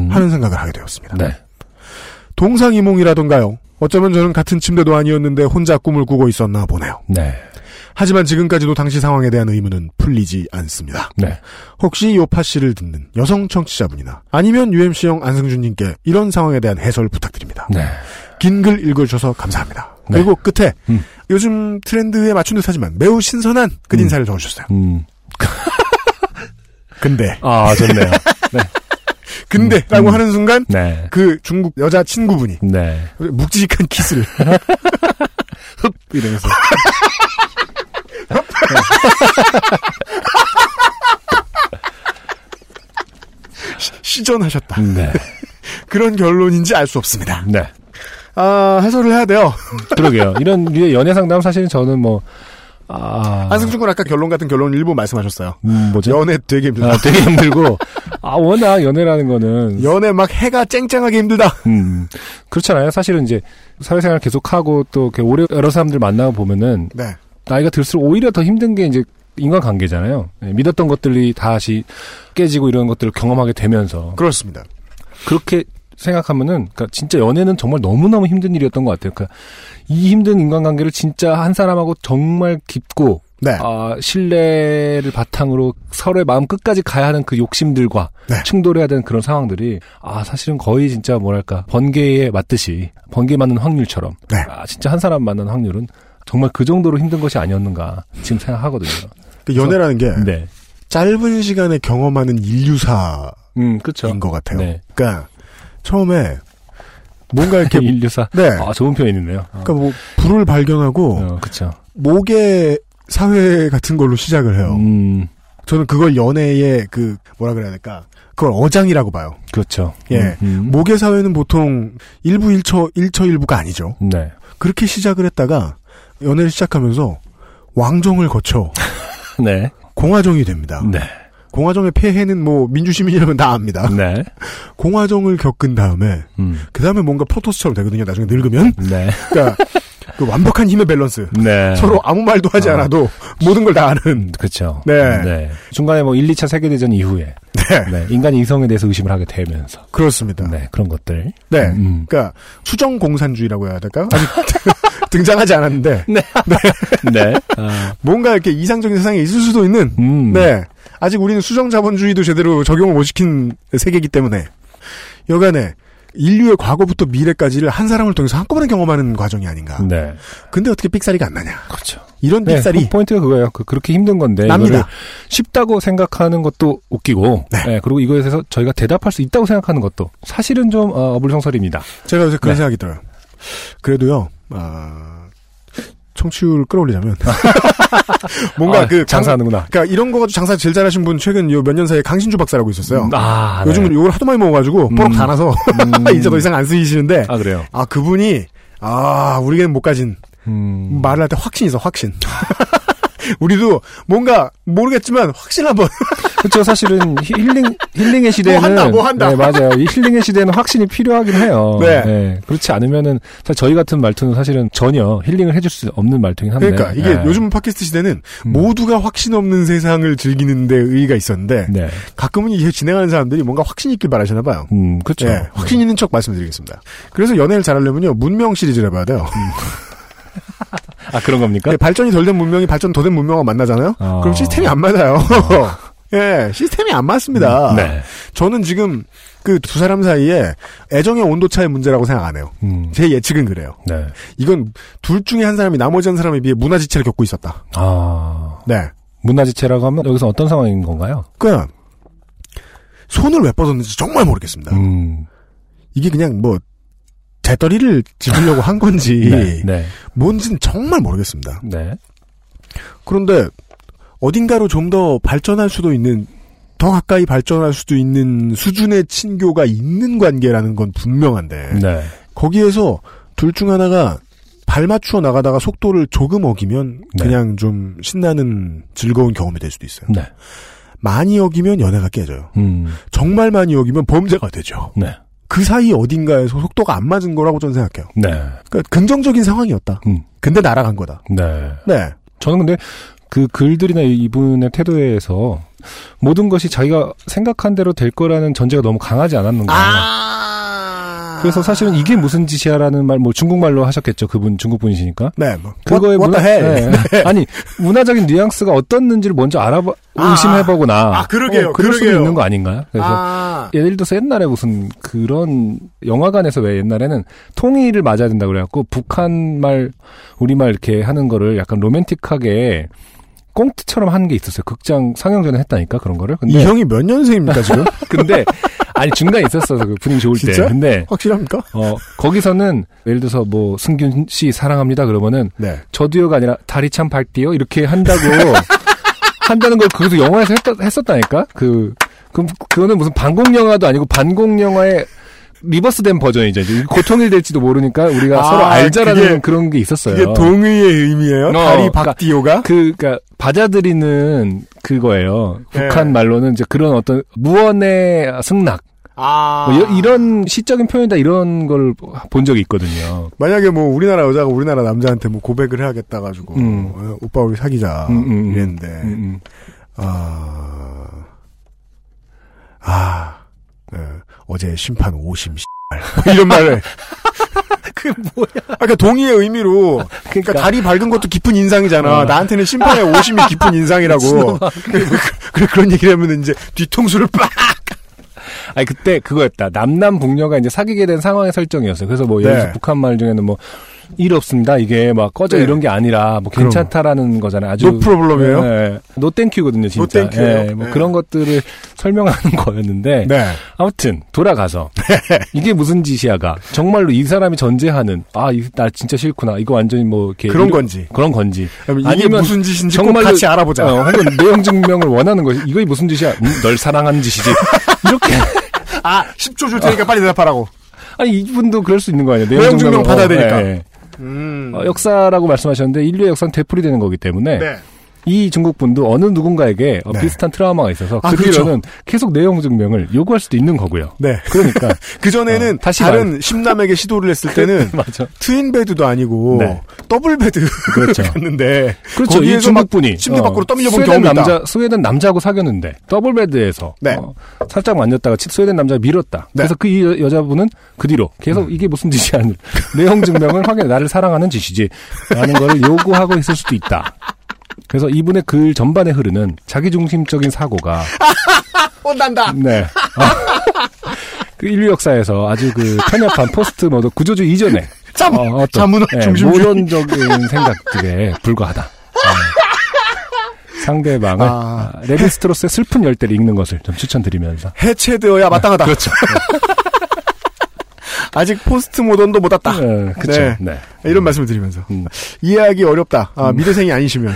하는 생각을 하게 되었습니다. 네. 동상이몽이라던가요. 어쩌면 저는 같은 침대도 아니었는데 혼자 꿈을 꾸고 있었나 보네요. 네. 하지만 지금까지도 당시 상황에 대한 의문은 풀리지 않습니다. 네. 혹시 요파 씨를 듣는 여성 청취자분이나 아니면 UMC형 안승준님께 이런 상황에 대한 해설 부탁드립니다. 네. 긴 글 읽어주셔서 감사합니다. 네. 그리고 끝에 요즘 트렌드에 맞춘 듯하지만 매우 신선한 끝 인사를 적어주셨어요. 근데 아 좋네요. 네. 근데라고 하는 순간 네. 그 중국 여자 친구분이 네. 묵직한 키스를 흡 이러면서. 시전하셨다. 네. 그런 결론인지 알 수 없습니다. 네. 아, 해설을 해야 돼요. 그러게요. 이런 연애 상담 사실 저는 뭐 아. 안승준 군 아까 결론 같은 결론 일부 말씀하셨어요. 뭐죠? 연애 되게 힘들다. 아, 되게 힘들고. 아, 워낙 연애라는 거는. 연애 막 해가 쨍쨍하게 힘들다. 그렇잖아요. 사실은 이제 사회생활 계속하고 또 이렇게 오래 여러 사람들 만나고 보면은. 네. 나이가 들수록 오히려 더 힘든 게 이제 인간관계잖아요. 네, 믿었던 것들이 다시 깨지고 이런 것들을 경험하게 되면서. 그렇습니다. 그렇게 생각하면은, 그러니까 진짜 연애는 정말 너무너무 힘든 일이었던 것 같아요. 그러니까 이 힘든 인간관계를 진짜 한 사람하고 정말 깊고, 네. 신뢰를 바탕으로 서로의 마음 끝까지 가야 하는 그 욕심들과 네. 충돌해야 되는 그런 상황들이, 아, 사실은 거의 진짜 뭐랄까, 번개에 맞듯이, 번개 맞는 확률처럼, 네. 아, 진짜 한 사람 만난 확률은 정말 그 정도로 힘든 것이 아니었는가, 지금 생각하거든요. 그 연애라는 게, 네. 짧은 시간에 경험하는 인류사인 그쵸. 것 같아요. 네. 그러니까, 처음에 뭔가 이렇게 인류사 네. 아, 좋은 표현이네요. 그러니까 뭐 불을 발견하고 그렇죠. 모계 사회 같은 걸로 시작을 해요. 저는 그걸 연애의 그 뭐라 그래야 될까? 그걸 어장이라고 봐요. 그렇죠. 예. 모계 사회는 보통 일부 일처 일부가 아니죠. 네. 그렇게 시작을 했다가 연애를 시작하면서 왕정을 거쳐 네. 공화정이 됩니다. 네. 공화정의 폐해는 뭐 민주시민이라면 다 압니다. 네. 공화정을 겪은 다음에 그 다음에 뭔가 프로토스처럼 되거든요. 나중에 늙으면. 네. 그러니까 그 완벽한 힘의 밸런스. 네. 서로 아무 말도 하지 않아도 모든 걸 다 아는. 그렇죠. 네. 네. 중간에 뭐 1, 2차 세계대전 이후에 네. 네. 인간의 이성에 대해서 의심을 하게 되면서. 그렇습니다. 네. 그런 것들. 네. 그러니까 수정 공산주의라고 해야 될까요? 아직 등장하지 않았는데. 네. 네. 네. 뭔가 이렇게 이상적인 세상에 있을 수도 있는. 네. 아직 우리는 수정자본주의도 제대로 적용을 못 시킨 세계이기 때문에 여간에 인류의 과거부터 미래까지를 한 사람을 통해서 한꺼번에 경험하는 과정이 아닌가. 네. 근데 어떻게 삑사리가 안 나냐. 그렇죠. 이런 삑사리. 네, 포인트가 그거예요. 그렇게 힘든 건데 납니다. 쉽다고 생각하는 것도 웃기고 네. 네, 그리고 이거에 대해서 저희가 대답할 수 있다고 생각하는 것도 사실은 좀 어불성설입니다. 제가 요새 그런 네. 생각이 들어요. 그래도요. 청취율 끌어올리자면 뭔가 그 장사하는구나. 그러니까 이런 거 가지고 장사 제일 잘하신 분 최근 요 몇 년 사이에 강신주 박사라고 있었어요. 아, 네. 요즘은 요걸 하도 많이 먹어가지고 뽀록 다 나서 이제 더 이상 안 쓰이시는데. 아 그래요. 아 그분이 아 우리에게는 못 가진 말을 할 때 확신 있어 확신. 우리도 뭔가 모르겠지만 확신 한번. 그렇죠. 사실은 힐링의 시대는 뭐 한다. 네, 맞아요. 이 힐링의 시대는 확신이 필요하긴 해요. 네. 네. 그렇지 않으면은 사실 저희 같은 말투는 사실은 전혀 힐링을 해줄 수 없는 말투긴 한데. 그러니까 이게 네. 요즘 팟캐스트 시대는 모두가 확신 없는 세상을 즐기는 데 의의가 있었는데 네. 가끔은 이게 진행하는 사람들이 뭔가 확신 있길 바라시나 봐요. 그렇죠. 네. 확신 있는 척 말씀드리겠습니다. 그래서 연애를 잘하려면요 문명 시리즈를 해봐야 돼요. 아 그런 겁니까? 네, 발전이 덜 된 문명이 발전 더 된 문명과 만나잖아요. 그럼 시스템이 안 맞아요. 예, 시스템이 안 맞습니다. 네. 저는 지금 그 두 사람 사이에 애정의 온도 차의 문제라고 생각 안 해요. 제 예측은 그래요. 네. 이건 둘 중에 한 사람이 나머지 한 사람에 비해 문화지체를 겪고 있었다. 아, 네. 문화지체라고 하면 여기서 어떤 상황인 건가요? 그냥 손을 왜 뻗었는지 정말 모르겠습니다. 이게 그냥 뭐 재떨이를 집으려고 한 건지 네, 네. 뭔지는 정말 모르겠습니다. 네. 그런데 어딘가로 좀 더 발전할 수도 있는 더 가까이 발전할 수도 있는 수준의 친교가 있는 관계라는 건 분명한데 네. 거기에서 둘 중 하나가 발 맞추어 나가다가 속도를 조금 어기면 네. 그냥 좀 신나는 즐거운 경험이 될 수도 있어요. 네. 많이 어기면 연애가 깨져요. 정말 많이 어기면 범죄가 되죠. 네. 그 사이 어딘가에서 속도가 안 맞은 거라고 저는 생각해요. 네. 그러니까 긍정적인 상황이었다. 근데 날아간 거다. 네. 네. 저는 근데 그 글들이나 이분의 태도에서 모든 것이 자기가 생각한 대로 될 거라는 전제가 너무 강하지 않았는가. 그래서 사실은 이게 무슨 짓이야라는 말, 뭐 중국말로 하셨겠죠. 그분 중국분이시니까. 네. 뭐. 그거에 네. 네. 아니 문화적인 뉘앙스가 어떻는지를 먼저 알아봐 의심해보거나. 아 그러게요. 그럴 수도 있는 거 아닌가요? 그래서 예를 들어서 옛날에 무슨 그런 영화관에서 왜 옛날에는 통일을 맞아야 된다고 그래갖고 북한 말 우리말 이렇게 하는 거를 약간 로맨틱하게. 꽁트처럼 하는 게 있었어요. 극장 상영 전에 했다니까 그런 거를. 근데 이 형이 몇 년생입니까 지금? 근데 아니 중간에 있었어 그 분위기 좋을 진짜? 때. 근데 확실합니까? 거기서는 예를 들어서 뭐 승균 씨 사랑합니다 그러면은 네. 저도요가 아니라 다리 참 밝디요 이렇게 한다고 한다는 걸 거기서 영화에서 했었다니까. 그럼 그거는 무슨 반공 영화도 아니고 반공 영화의 리버스된 버전이죠. 고통이 될지도 모르니까 우리가 서로 알자라는 그게, 그런 게 있었어요. 이게 동의의 의미예요? 다리 박디오가? 그러니까 받아들이는 그거예요. 네. 북한 말로는 이제 그런 어떤 무언의 승낙. 뭐 이런 시적인 표현이다 이런 걸 본 적이 있거든요. 만약에 뭐 우리나라 여자가 우리나라 남자한테 뭐 고백을 해야겠다 가지고 오빠 우리 사귀자 이랬는데 네. 어제 심판 오심 이런 말을 그게 뭐야? 그러니까 동의의 의미로 그러니까 다리 밝은 것도 깊은 인상이잖아. 나한테는 심판의 오심이 깊은 인상이라고. 그런 얘기를 하면 이제 뒤통수를 빡. 아니 그때 그거였다. 남남 북녀가 이제 사귀게 된 상황의 설정이었어요. 그래서 뭐 여기서 북한 말 중에는 뭐 일 없습니다. 이게 막 꺼져 이런 게 아니라 뭐 괜찮다라는 거잖아요. 아주 노 프로블럼이에요. 네. 노 땡큐거든요, 진짜. 노 땡큐예요. 네. 뭐 그런 것들을 설명하는 거였는데 아무튼 돌아가서 이게 무슨 짓이야가 정말로 이 사람이 전제하는 나 진짜 싫구나. 이거 완전히 뭐 이렇게 그런 건지 이게 무슨 짓인지 정말 같이 알아보자. 내용 증명을 원하는 거지. 이거 무슨 짓이야? 널 사랑하는 짓이지. 이렇게 10초 줄 테니까 빨리 대답하라고. 아니 이분도 그럴 수 있는 거 아니에요? 내용 증명 받아야 되니까. 네. 역사라고 말씀하셨는데 인류의 역사는 되풀이되는 거기 때문에 이 중국분도 어느 누군가에게 비슷한 트라우마가 있어서 그 뒤로는 계속 내용 증명을 요구할 수도 있는 거고요. 네. 그러니까 그전에는 다른 심남에게 시도를 했을 때는 트윈베드도 아니고 더블베드 갔는데 그렇죠. 이 중국분이 침대 밖으로 떠밀려본 경험이 있다. 스웨덴 남자하고 사귀었는데 더블베드에서 살짝 만졌다가 스웨덴 남자가 밀었다. 그래서 그 여자분은 그 뒤로 계속 이게 무슨 짓이야. 내용 증명을 확인해. 나를 사랑하는 짓이지 라는 걸 요구하고 있을 수도 있다. 그래서 이분의 글 전반에 흐르는 자기중심적인 사고가 혼난다. 네. 그 인류 역사에서 아주 그 편협한 포스트모던 구조주의 이전에 자문화 중심주의 모던적인 생각들에 불과하다. 상대방을 레비스트로스의 슬픈 열대를 읽는 것을 좀 추천드리면서 해체되어야 마땅하다. 그렇죠. 아직 포스트모던도 못 왔다. 그렇죠. 네. 이런 말씀을 드리면서 이해하기 어렵다. 미대생이 아니시면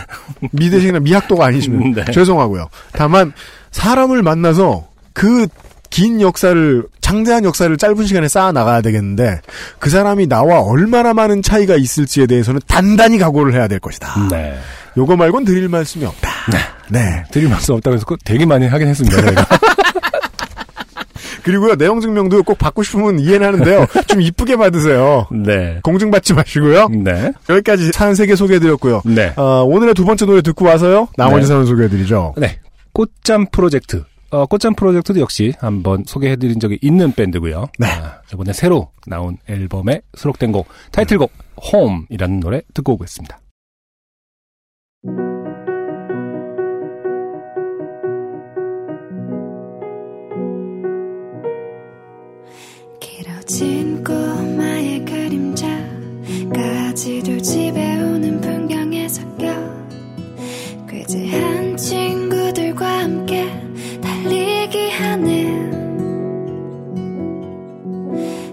미대생이나 미학도가 아니시면 죄송하고요. 다만 사람을 만나서 그 긴 역사를 장대한 역사를 짧은 시간에 쌓아 나가야 되겠는데 그 사람이 나와 얼마나 많은 차이가 있을지에 대해서는 단단히 각오를 해야 될 것이다. 요거 말고는 드릴 말씀이 없다. 네. 드릴 말씀 없다고 해서 되게 많이 하긴 했습니다. 내가. 그리고요, 내용 증명도 꼭 받고 싶으면 이해는 하는데요. 좀 이쁘게 받으세요. 네. 공증받지 마시고요. 네. 여기까지 사연 3개 소개해드렸고요. 네. 오늘의 두 번째 노래 듣고 와서요. 나머지 사연 소개해드리죠. 네. 꽃잠 프로젝트. 꽃잠 프로젝트도 역시 한번 소개해드린 적이 있는 밴드고요. 네. 이번에 새로 나온 앨범에 수록된 곡, 타이틀곡, 홈이라는 노래 듣고 오겠습니다. 진 꼬마의 그림자까지도 집에 오는 풍경에 섞여 괴지한 친구들과 함께 달리기 하는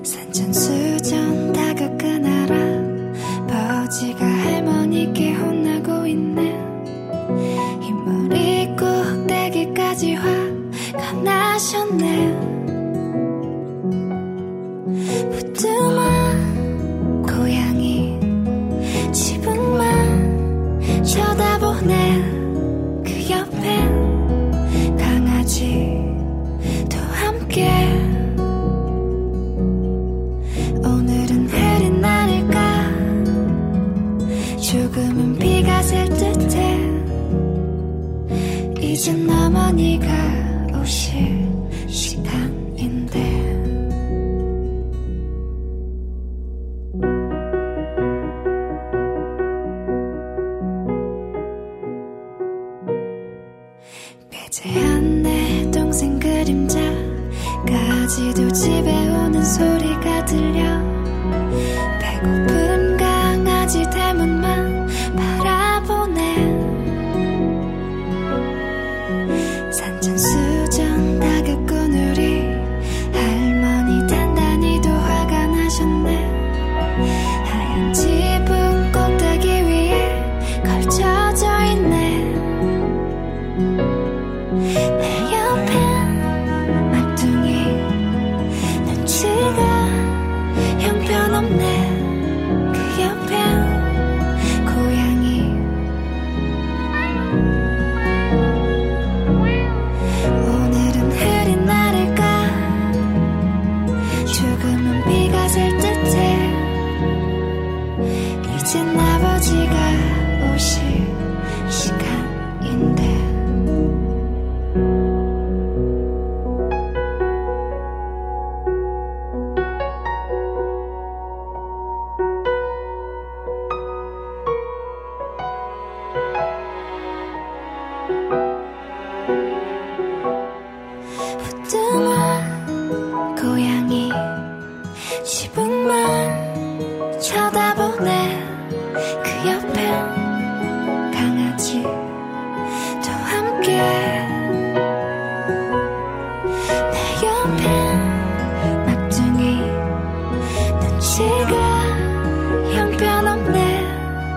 산전수전 다 겪은 아람 버지가 할머니께 혼나고 있는 흰머리 꼭대기까지 화가 나셨네. 붙들만 고양이 지붕만 쳐다보네. 그 옆엔 강아지도 함께. 오늘은 흐린 날일까 조금은 비가 셀 듯해. 이젠 어머니가 오실 시간인데 그림자까지도 집에 오는 소리가 들려. 배고픈 강아지 대문만 바라보네. 산전수전 다 창밖만 쳐다보네. 그 옆엔 강아지도 함께 내 옆엔 막둥이 눈치가 형편없네.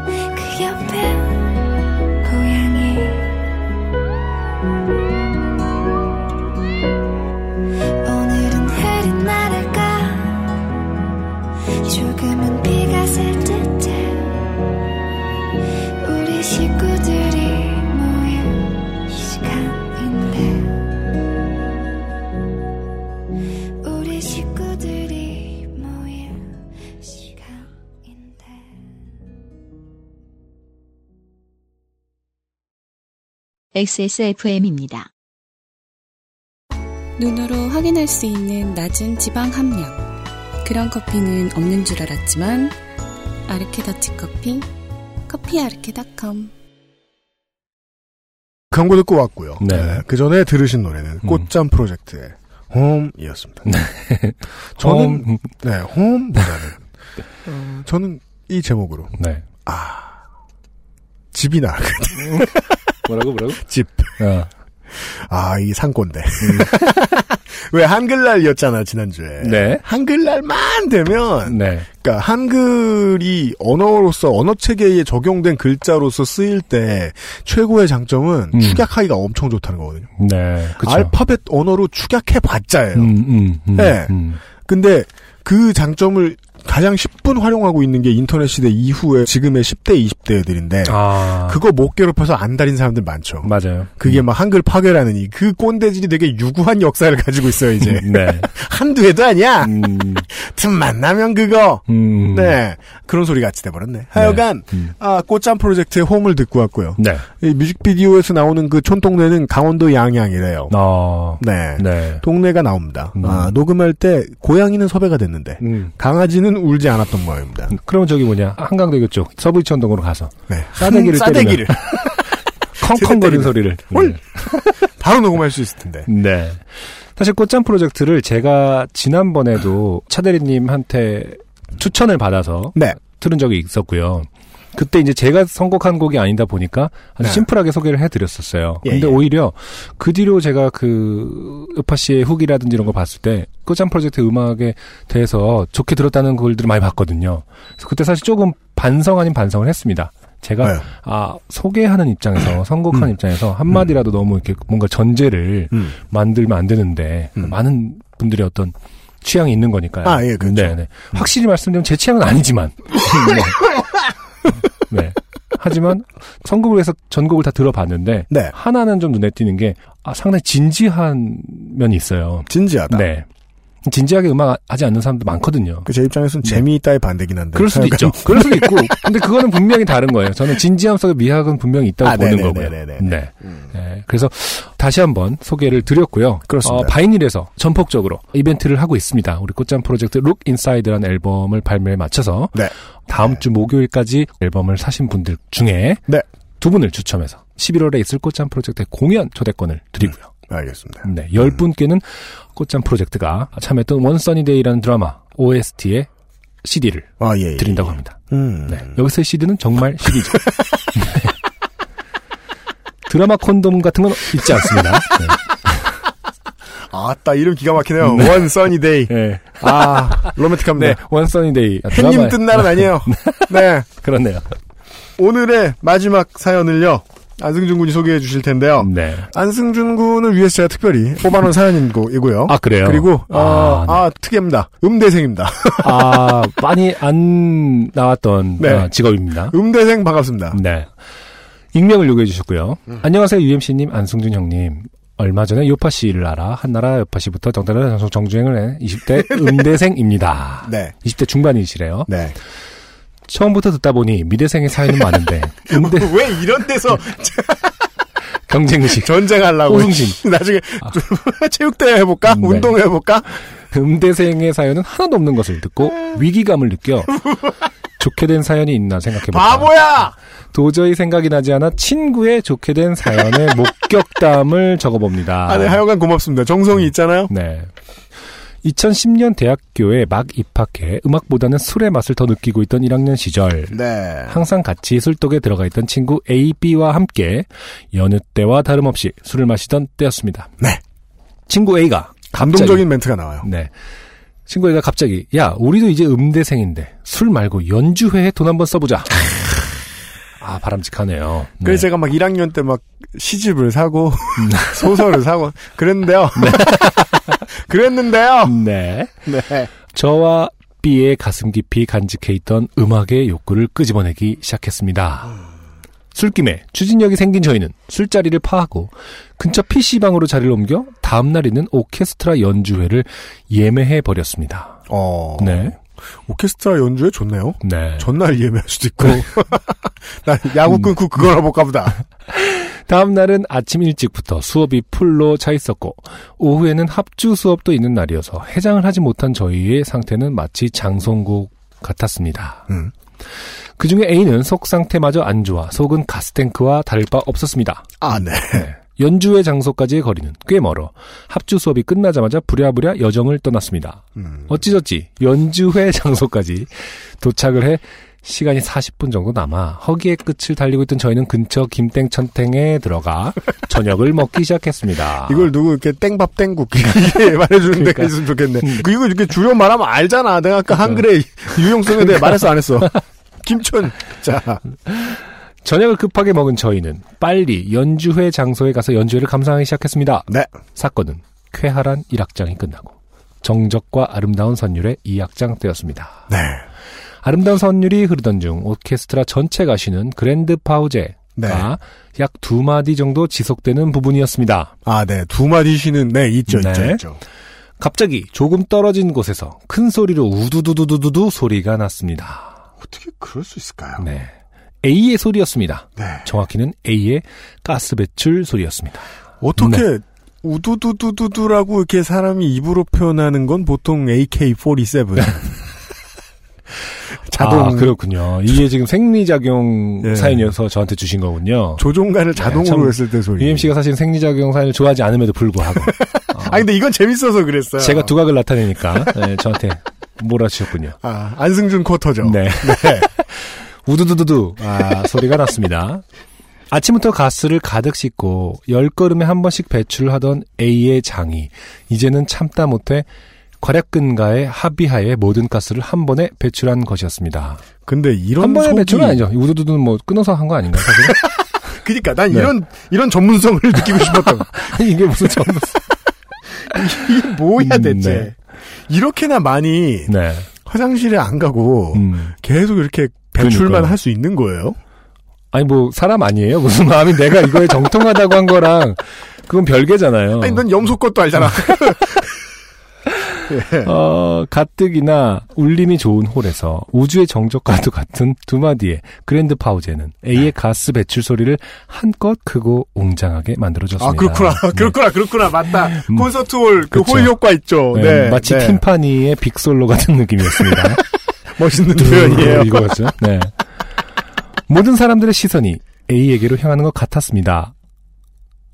그 옆엔 XSFM입니다. 눈으로 확인할 수 있는 낮은 지방 함량. 그런 커피는 없는 줄 알았지만 아르케 더치커피, 커피아르케닷컴. 광고 듣고 왔고요. 네. 네. 그 전에 들으신 노래는 꽃잠 프로젝트의 홈이었습니다. 네. 저는 홈. 네, 홈보다는 저는 이 제목으로 네. 아 집이 나아. 뭐라고? 집. 어. 아, 이 상권데. 왜 한글날이었잖아, 지난주에. 네. 한글날만 되면. 네. 그러니까 한글이 언어로서, 언어체계에 적용된 글자로서 쓰일 때 최고의 장점은 축약하기가 엄청 좋다는 거거든요. 네. 그쵸. 알파벳 언어로 축약해봤자예요. 네. 근데 그 장점을 가장 10분 활용하고 있는 게 인터넷 시대 이후에 지금의 10대, 20대 애들인데 그거 못 괴롭혀서 안달인 사람들 많죠. 맞아요. 그게 막 한글 파괴라는 이 그 꼰대질이 되게 유구한 역사를 가지고 있어요 이제. 네. 한두 해도 아니야. 틈만 나면 그거. 네. 그런 소리 같이 돼버렸네. 하여간 네. 아, 꽃잠 프로젝트의 홈을 듣고 왔고요. 네. 이 뮤직비디오에서 나오는 그 촌동네는 강원도 양양이래요. 네. 네. 동네가 나옵니다. 아, 녹음할 때 고양이는 섭외가 됐는데 강아지는 울지 않았던 모양입니다. 그러면 저기 뭐냐 한강대교 쪽 서부이천동으로 가서 네. 싸대기를 컹컹거리는 소리를 바로 녹음할 수 있을 텐데. 네. 사실 꽃잠 프로젝트를 제가 지난번에도 차대리님한테 추천을 받아서 네. 들은 적이 있었고요. 그때 이제 제가 선곡한 곡이 아니다 보니까 아주 네. 심플하게 소개를 해드렸었어요. 근데 오히려 그 뒤로 제가 그 요파 씨의 후기라든지 이런 거 봤을 때 꽃잠 프로젝트 음악에 대해서 좋게 들었다는 글들을 많이 봤거든요. 그래서 그때 사실 조금 반성 아닌 반성을 했습니다. 제가 네. 아 소개하는 입장에서 선곡하는 입장에서 한마디라도 너무 이렇게 뭔가 전제를 만들면 안 되는데 많은 분들의 어떤 취향이 있는 거니까요. 아, 예, 그렇죠. 네네. 확실히 말씀드리면 제 취향은 아니지만 네. 하지만 선곡을 해서 전곡을 다 들어봤는데 네. 하나는 좀 눈에 띄는 게 아, 상당히 진지한 면이 있어요. 진지하다. 네. 진지하게 음악 하지 않는 사람도 많거든요. 그 제 입장에서는 네. 재미있다의 반대긴 한데. 그럴 수도 있죠. 그럴 수도 있고. 근데 그거는 분명히 다른 거예요. 저는 진지함 속에 미학은 분명히 있다고 보는 네네, 거고요. 네네네. 네. 네. 그래서 다시 한번 소개를 드렸고요. 그렇습니다. 바이닐에서 전폭적으로 이벤트를 하고 있습니다. 우리 꽃잠 프로젝트 룩 인사이드라는 앨범을 발매에 맞춰서 네. 다음 주 목요일까지 앨범을 사신 분들 중에 네. 두 분을 추첨해서 11월에 있을 꽃잠 프로젝트의 공연 초대권을 드리고요. 알겠습니다. 네, 10분께는 꽃잠 프로젝트가 참여했던 원 써니데이라는 드라마 OST의 CD를 드린다고 합니다. 네, 여기서의 CD는 정말 CD죠. 네. 드라마 콘돔 같은 건 있지 않습니다. 네. 아따 이름 기가 막히네요. 네. 원 써니데이. 네. 아 로맨틱합니다. 네, 원 써니데이. 햇님 뜬 날은 아니에요. 네, 그렇네요. 오늘의 마지막 사연을요. 안승준 군이 소개해 주실 텐데요. 네. 안승준 군을 위해서 제가 특별히 뽑아놓은 사연이고요. 아, 그래요? 그리고, 네. 특이합니다. 음대생입니다. 아, 많이 안 나왔던 네. 직업입니다. 음대생 반갑습니다. 네. 익명을 요구해 주셨고요. 안녕하세요, UMC님, 안승준 형님. 얼마 전에 요파 씨를 알아 한나라 요파 씨부터 정다라 정주행을 해 20대 음대생입니다. 네. 20대 중반이시래요. 네. 처음부터 듣다 보니 미대생의 사연은 많은데 왜 이런 데서 경쟁의식 전쟁하려고 우승심 나중에 체육대회 해볼까? 네. 운동회 해볼까? 음대생의 사연은 하나도 없는 것을 듣고 위기감을 느껴 좋게 된 사연이 있나 생각해봤다. 바보야! 도저히 생각이 나지 않아 친구의 좋게 된 사연의 목격담을 적어봅니다. 아, 네, 하여간 고맙습니다. 정성이 있잖아요. 네. 2010년 대학교에 막 입학해 음악보다는 술의 맛을 더 느끼고 있던 1학년 시절, 네, 항상 같이 술독에 들어가 있던 친구 A, B와 함께 여느 때와 다름없이 술을 마시던 때였습니다. 네. 친구 A가 감동적인 갑자기, 멘트가 나와요. 네. 친구 A가 갑자기, 야, 우리도 이제 음대생인데 술 말고 연주회에 돈 한번 써보자. 아, 바람직하네요. 그래서 네, 제가 막 1학년 때 막 시집을 사고 소설을 사고 그랬는데요. 네. 그랬는데요. 네. 네. 저와 B의 가슴 깊이 간직해 있던 음악의 욕구를 끄집어내기 시작했습니다. 술김에 추진력이 생긴 저희는 술자리를 파하고 근처 PC방으로 자리를 옮겨 다음날 있는 오케스트라 연주회를 예매해 버렸습니다. 네. 오케스트라 연주회 좋네요. 네. 전날 예매할 수도 있고. 난 야구 끊고 그거나 볼까 보다. 다음 날은 아침 일찍부터 수업이 풀로 차 있었고 오후에는 합주 수업도 있는 날이어서 해장을 하지 못한 저희의 상태는 마치 장송곡 같았습니다. 그중에 A는 속 상태마저 안 좋아 속은 가스탱크와 다를 바 없었습니다. 아, 네. 네. 연주회 장소까지의 거리는 꽤 멀어 합주 수업이 끝나자마자 부랴부랴 여정을 떠났습니다. 어찌저찌 연주회 장소까지 도착을 해 시간이 40분 정도 남아 허기의 끝을 달리고 있던 저희는 근처 김땡천땡에 들어가 저녁을 먹기 시작했습니다. 이걸 누구 이렇게 땡밥 땡국 이렇게 말해주는 데가 있으면 좋겠네. 이거 이렇게 줄여 말하면 알잖아. 내가 아까 한글의 유용성에 대해 말했어 안 했어? 김춘. 자. 저녁을 급하게 먹은 저희는 빨리 연주회 장소에 가서 연주회를 감상하기 시작했습니다. 네. 사건은 쾌활한 1악장이 끝나고 정적과 아름다운 선율의 2악장 때였습니다. 네. 아름다운 선율이 흐르던 중 오케스트라 전체 가시는 그랜드 파우제가 네, 약 2마디 정도 지속되는 부분이었습니다. 아, 네. 2마디씩은 네, 있죠, 네, 있죠. 갑자기 조금 떨어진 곳에서 큰 소리로 우두두두두두 소리가 났습니다. 어떻게 그럴 수 있을까요? 네. A의 소리였습니다. 네. 정확히는 A의 가스 배출 소리였습니다. 어떻게 네, 우두두두두두라고 이렇게 사람이 입으로 표현하는 건 보통 AK-47 자동. 아, 그렇군요. 이게 지금 생리작용 네, 사연이어서 저한테 주신 거군요. 조종간을 자동으로 네, 했을 때 소리. UMC가 사실 생리작용 사연을 좋아하지 않음에도 불구하고. 아니 근데 이건 재밌어서 그랬어요. 제가 두각을 나타내니까 네, 저한테 몰아주셨군요. 아, 안승준 쿼터죠. 네. 네. 우두두두두 아, 소리가 났습니다. 아침부터 가스를 가득 싣고 10걸음에 한 번씩 배출하던 A의 장이 이제는 참다 못해 괄약근과의 합의하에 모든 가스를 한 번에 배출한 것이었습니다. 근데 이런 한 번에 속이... 배출은 아니죠. 우두두두는 뭐 끊어서 한 거 아닌가요? 사실은? 그러니까 난 네, 이런 전문성을 느끼고 싶었던. 아니, 이게 무슨 전문성? 이게 뭐야 대체? 네. 이렇게나 많이 네, 화장실에 안 가고 계속 이렇게 배출만 그러니까. 할 수 있는 거예요? 아니 뭐 사람 아니에요? 무슨 마음이 내가 이거에 정통하다고 한 거랑 그건 별개잖아요. 아니 넌 염소 것도 알잖아. 예. 가뜩이나 울림이 좋은 홀에서 우주의 정적과도 같은 두 마디의 그랜드 파우제는 A의 가스 배출 소리를 한껏 크고 웅장하게 만들어줬습니다. 아, 그렇구나. 네. 그렇구나. 맞다. 콘서트 홀, 그 홀 효과 있죠. 네. 네. 마치 네, 킴파니의 빅솔로 같은 느낌이었습니다. 멋있는 표현이에요. 이거였죠. 네. 모든 사람들의 시선이 A에게로 향하는 것 같았습니다.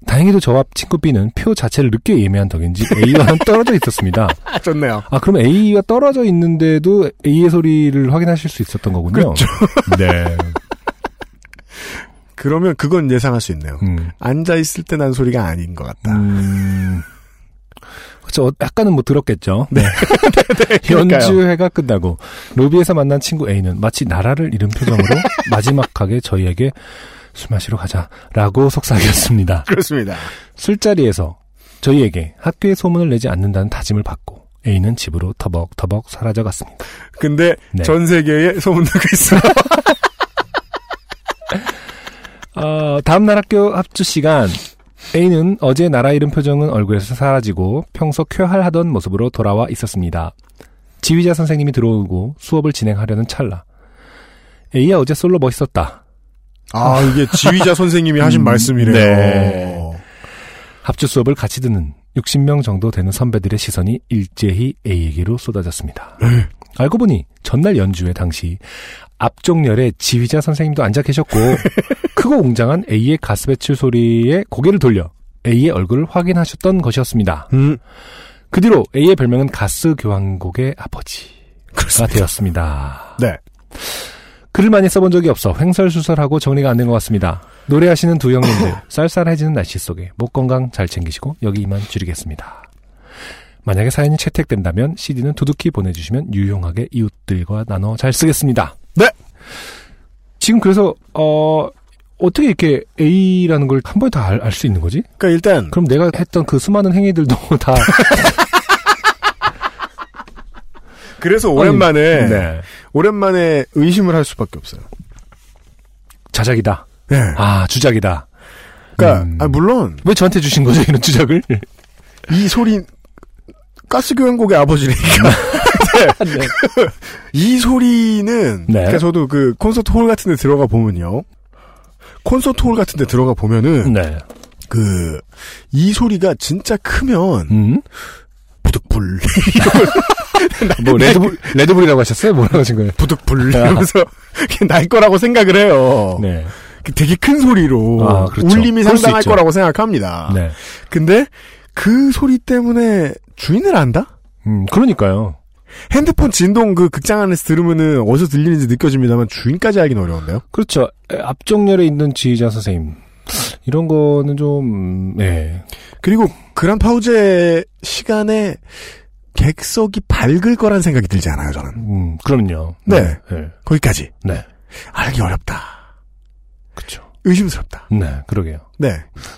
다행히도 저와 친구 B는 표 자체를 늦게 예매한 덕인지 A와는 떨어져 있었습니다. 좋네요. 아, 그럼 A가 떨어져 있는데도 A의 소리를 확인하실 수 있었던 거군요. 그렇죠. 네. 그러면 그건 예상할 수 있네요. 앉아 있을 때 난 소리가 아닌 것 같다. 그렇죠. 약간은 뭐 들었겠죠. 네. 네, 연주회가 끝나고 로비에서 만난 친구 A는 마치 나라를 잃은 표정으로 마지막하게 저희에게 술 마시러 가자라고 속삭였습니다. 그렇습니다. 술자리에서 저희에게 학교에 소문을 내지 않는다는 다짐을 받고 A는 집으로 터벅터벅 사라져갔습니다. 근데 네, 전 세계에 소문나고 있어요. 다음날 학교 합주 시간 A는 어제 나라 잃은 표정은 얼굴에서 사라지고 평소 쾌활하던 모습으로 돌아와 있었습니다. 지휘자 선생님이 들어오고 수업을 진행하려는 찰나 A야 어제 솔로 멋있었다. 아, 이게 지휘자 선생님이 하신 말씀이래요. 네. 합주 수업을 같이 듣는 60명 정도 되는 선배들의 시선이 일제히 A에게로 쏟아졌습니다. 알고 보니 전날 연주회 당시 앞쪽열에 지휘자 선생님도 앉아 계셨고 크고 웅장한 A의 가스 배출 소리에 고개를 돌려 A의 얼굴을 확인하셨던 것이었습니다. 그 뒤로 A의 별명은 가스 교환곡의 아버지가 되었습니다. 네. 글을 많이 써본 적이 없어 횡설수설하고 정리가 안 된 것 같습니다. 노래하시는 두 형님들 쌀쌀해지는 날씨 속에 목 건강 잘 챙기시고 여기 이만 줄이겠습니다. 만약에 사연이 채택된다면 CD는 두둑히 보내주시면 유용하게 이웃들과 나눠 잘 쓰겠습니다. 네. 지금 그래서 어떻게 이렇게 A라는 걸 한 번에 다 알 수 있는 거지? 그러니까 일단 그럼 내가 했던 그 수많은 행위들도 다 그래서 오랜만에 네. 오랜만에 의심을 할 수밖에 없어요. 자작이다. 네. 아 주작이다. 그러니까 물론 왜 저한테 주신 거죠 이런 주작을? 이 소리 가스교환곡의 아버지니까. 네. 이 소리는 네. 그러니까 저도 그 콘서트 홀 같은 데 들어가 보면요. 콘서트 홀 같은 데 들어가 보면은 네. 그 이 소리가 진짜 크면 부득불. 뭐 레드불이라고 하셨어요? 뭐라고 하신 거예요? 부득불. 이러면서 날 거라고 생각을 해요. 네. 되게 큰 소리로 아, 그렇죠. 울림이 상당할 거라고 생각합니다. 네. 근데 그 소리 때문에 주인을 안다? 그러니까요. 핸드폰 진동 그 극장 안에서 들으면은 어디서 들리는지 느껴집니다만 주인까지 알긴 어려운데요? 그렇죠. 앞정렬에 있는 지휘자 선생님. 이런 거는 좀, 네. 그리고 그란파우제 시간에 객석이 밝을 거란 생각이 들지 않아요, 저는. 그럼요. 네. 네. 네. 거기까지. 네. 알기 어렵다. 그쵸. 의심스럽다. 네, 그러게요. 네.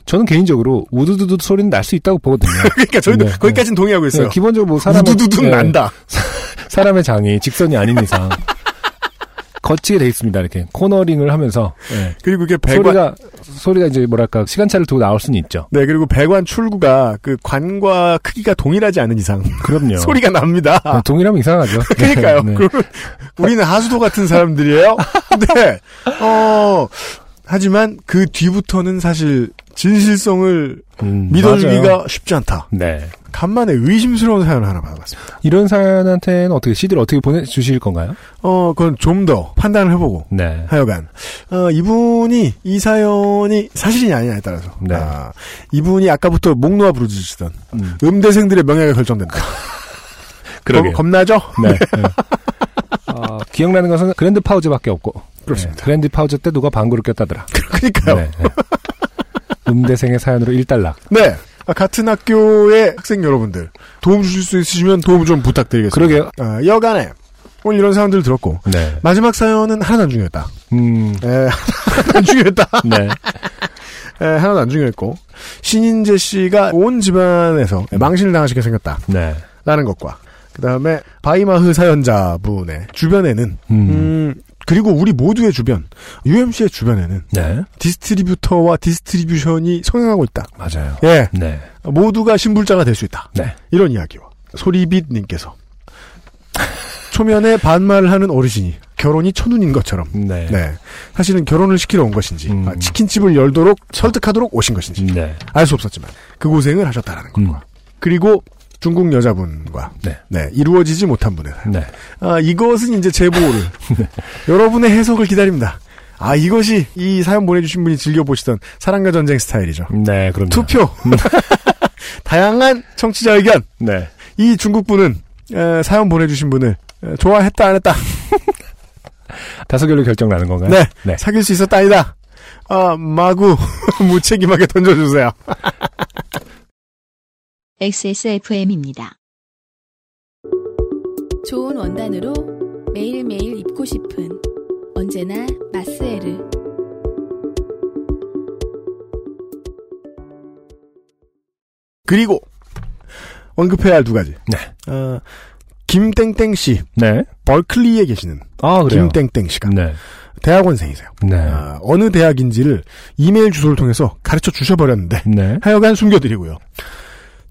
저는 개인적으로 우두두두 소리는 날 수 있다고 보거든요. 그러니까 저희도 네, 거기까지는 네. 동의하고 있어요. 네, 기본적으로 뭐 사람의 우두두두는 난다. 네, 사람의 장이 직선이 아닌 이상 거치게 돼 있습니다. 이렇게 코너링을 하면서 네. 그리고 이게 소리가 이제 뭐랄까 시간차를 두고 나올 수는 있죠. 네, 그리고 배관 출구가 그 관과 크기가 동일하지 않은 이상 그럼요. 소리가 납니다. 네, 동일하면 이상하죠. 그러니까요. 네. 그러면 우리는 하수도 같은 사람들이에요. 네. 하지만 그 뒤부터는 사실 진실성을 믿어주기가 맞아요. 쉽지 않다. 네. 간만에 의심스러운 사연을 하나 받아봤습니다. 이런 사연한테는 어떻게 CD를 어떻게 보내주실 건가요? 그건 좀 더 판단을 해보고 네. 하여간 이분이 이 사연이 사실이 아니냐에 따라서 네. 이분이 아까부터 목 놓아 부르짖으시던 음대생들의 명예가 결정된다. 그러게요. 겁나죠? 네. 네. 기억나는 것은 그랜드 파우즈밖에 없고 그렇습니다. 네, 그랜드 파우즈 때 누가 방구를 꼈다더라. 그러니까요. 네, 네. 음대생의 사연으로 1달락. 네. 같은 학교의 학생 여러분들 도움 주실 수 있으시면 도움 좀 부탁드리겠습니다. 그러게요. 여간에 오늘 이런 사연들을 들었고 네. 마지막 사연은 하나도 안 중요했다. 네, 하나도 안 중요했다. 네. 네, 하나도 안 중요했고 신인재 씨가 온 집안에서 망신을 당하시게 생겼다. 네. 라는 것과 그 다음에 바이마흐 사연자분의 주변에는 그리고 우리 모두의 주변, UMC의 주변에는 네. 디스트리뷰터와 디스트리뷰션이 성행하고 있다. 맞아요. 예, 네. 모두가 신불자가 될 수 있다. 네. 이런 이야기와 소리빗님께서 초면에 반말을 하는 어르신이 결혼이 천운인 것처럼 네. 네. 사실은 결혼을 시키러 온 것인지 치킨집을 열도록 설득하도록 오신 것인지 네. 알 수 없었지만 그 고생을 하셨다라는 것과 그리고 중국 여자분과 네. 네, 이루어지지 못한 분의 사연. 네. 이것은 이제 제보를 네. 여러분의 해석을 기다립니다. 이것이 이 사연 보내주신 분이 즐겨보시던 사랑과 전쟁 스타일이죠. 네, 그럼요. 투표. 다양한 청취자 의견. 네. 이 중국분은 사연 보내주신 분을 좋아했다 안 했다. 다수결로 결정 나는 건가요? 네. 네. 사귈 수 있었다 아니다. 마구 무책임하게 던져주세요. XSFM입니다. 좋은 원단으로 매일매일 입고 싶은 언제나 마스에르. 그리고 언급해야 할 두 가지. 네. 김땡땡 씨. 네. 버클리에 계시는 김땡땡 씨가 네. 대학원생이세요. 네. 어느 대학인지를 이메일 주소를 통해서 가르쳐 주셔버렸는데 네. 하여간 숨겨드리고요.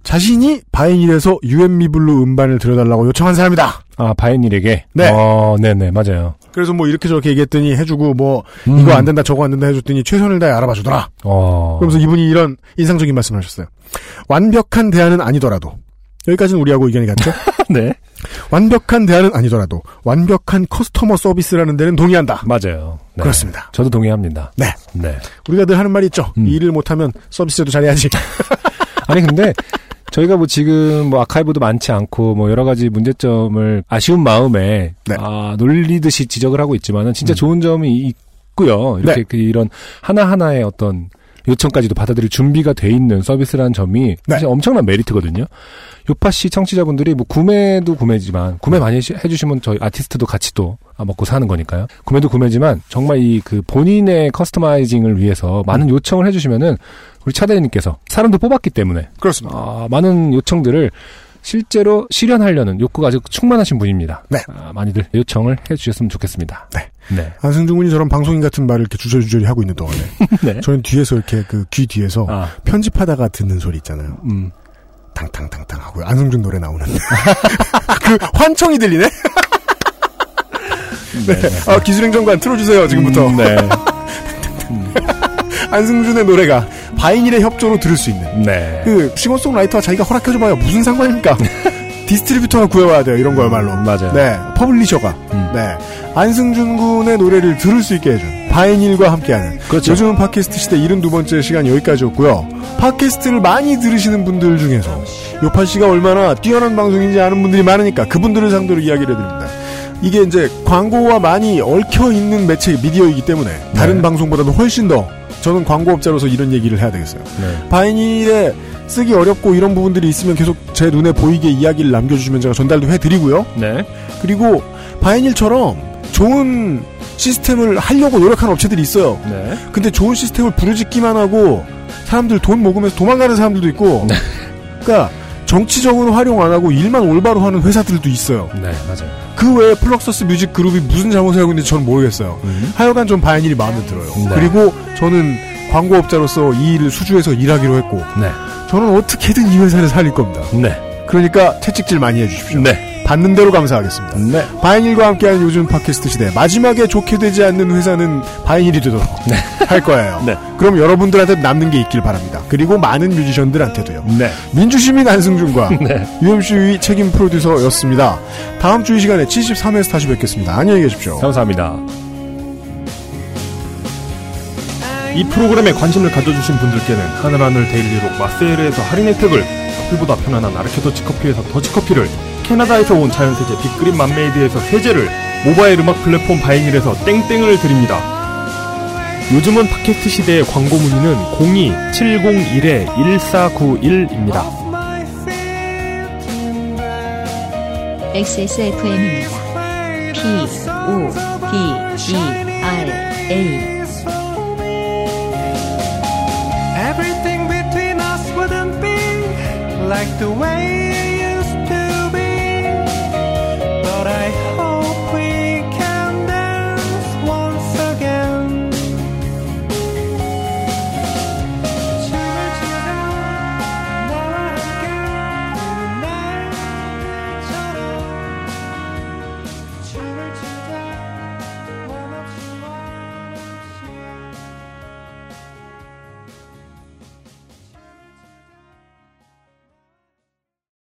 자신이 바이닐에서 유앤미블루 음반을 들어달라고 요청한 사람이다. 바이닐에게? 네. 네네, 맞아요. 그래서 뭐 이렇게 저렇게 얘기했더니 해주고 뭐, 이거 안 된다, 저거 안 된다 해줬더니 최선을 다해 알아봐 주더라. 그러면서 이분이 이런 인상적인 말씀을 하셨어요. 완벽한 대안은 아니더라도, 여기까지는 우리하고 의견이 같죠? 네. 완벽한 대안은 아니더라도, 완벽한 커스터머 서비스라는 데는 동의한다. 맞아요. 네. 그렇습니다. 저도 동의합니다. 네. 네. 우리가 늘 하는 말이 있죠. 일을 못하면 서비스도 잘해야지. 아니, 근데, 저희가 뭐 지금 뭐 아카이브도 많지 않고 뭐 여러 가지 문제점을 아쉬운 마음에 네. 아, 놀리듯이 지적을 하고 있지만은 진짜 좋은 점이 있고요. 이렇게 네. 그 이런 하나하나의 어떤 요청까지도 받아들일 준비가 돼 있는 서비스라는 점이 사실 네. 엄청난 메리트거든요. 요파씨 청취자분들이 뭐 구매도 구매지만 구매 많이 해주시면 저희 아티스트도 같이 또 먹고 사는 거니까요. 구매도 구매지만 정말 이 그 본인의 커스터마이징을 위해서 많은 요청을 해주시면은 우리 차대리님께서 사람도 뽑았기 때문에 그렇습니다. 아, 많은 요청들을 실제로 실현하려는 욕구가 아주 충만하신 분입니다. 네. 아, 많이들 요청을 해주셨으면 좋겠습니다. 네. 네. 안승준 군이 저런 방송인 같은 말을 이렇게 주저주저리 하고 있는 동안에. 네. 저는 뒤에서 이렇게 그 귀 뒤에서 아. 편집하다가 듣는 소리 있잖아요. 탕탕탕탕 하고 안승준 노래 나오는데. 그 환청이 들리네? 네. 네. 아, 기술행정관 틀어주세요, 지금부터. 네. 안승준의 노래가 바이닐의 협조로 들을 수 있는. 네. 그, 싱어송라이터가 자기가 허락해줘봐요. 무슨 상관입니까? 디스트리뷰터가 구해와야 돼요. 이런 거야말로. 맞아요. 네. 퍼블리셔가. 네. 안승준 군의 노래를 들을 수 있게 해준 바이닐과 함께하는. 그렇죠. 요즘은 팟캐스트 시대 72번째 시간 여기까지였고요. 팟캐스트를 많이 들으시는 분들 중에서 요파 씨가 얼마나 뛰어난 방송인지 아는 분들이 많으니까 그분들을 상대로 이야기를 해드립니다. 이게 이제 광고와 많이 얽혀있는 매체 미디어이기 때문에 다른 네. 방송보다도 훨씬 더 저는 광고업자로서 이런 얘기를 해야 되겠어요. 네. 바이닐에 쓰기 어렵고 이런 부분들이 있으면 계속 제 눈에 보이게 이야기를 남겨주시면 제가 전달도 해드리고요. 네. 그리고 바이닐처럼 좋은 시스템을 하려고 노력하는 업체들이 있어요. 네. 근데 좋은 시스템을 부르짖기만 하고 사람들 돈 모금해서 도망가는 사람들도 있고 네. 그러니까 정치적으로 활용 안 하고 일만 올바로 하는 회사들도 있어요. 네, 맞아요. 그 외에 플럭서스 뮤직 그룹이 무슨 잘못을 하고 있는지 저는 모르겠어요. 하여간 좀 바이닐이 마음에 들어요. 네. 그리고 저는 광고업자로서 이 일을 수주해서 일하기로 했고 네. 저는 어떻게든 이 회사를 살릴 겁니다. 네. 그러니까 채찍질 많이 해주십시오. 네. 받는 대로 감사하겠습니다. 네. 바이닐과 함께하는 요즘 팟캐스트 시대 마지막에 좋게 되지 않는 회사는 바이닐이 되도록 네. 할 거예요. 네. 그럼 여러분들한테 남는 게 있길 바랍니다. 그리고 많은 뮤지션들한테도요. 네. 민주시민 안승준과 네. UMC의 책임 프로듀서였습니다. 다음 주 이 시간에 73회에서 다시 뵙겠습니다. 안녕히 계십시오. 감사합니다. 이 프로그램에 관심을 가져주신 분들께는 하늘하늘 데일리로 마세일에서 할인 혜택을 커피보다 편안한 아르케 더치커피에서 더치커피를 캐나다에서 온 자연세제 빅그린 맘메이드에서 세제를 모바일 음악 플랫폼 바이닐에서 땡땡을 드립니다. 요즘은 팟캐스트 시대의 광고 문의는 02-701-1491입니다. XSFM입니다. P-O-D-E-R-A Everything between us wouldn't be like the way it used to be. But I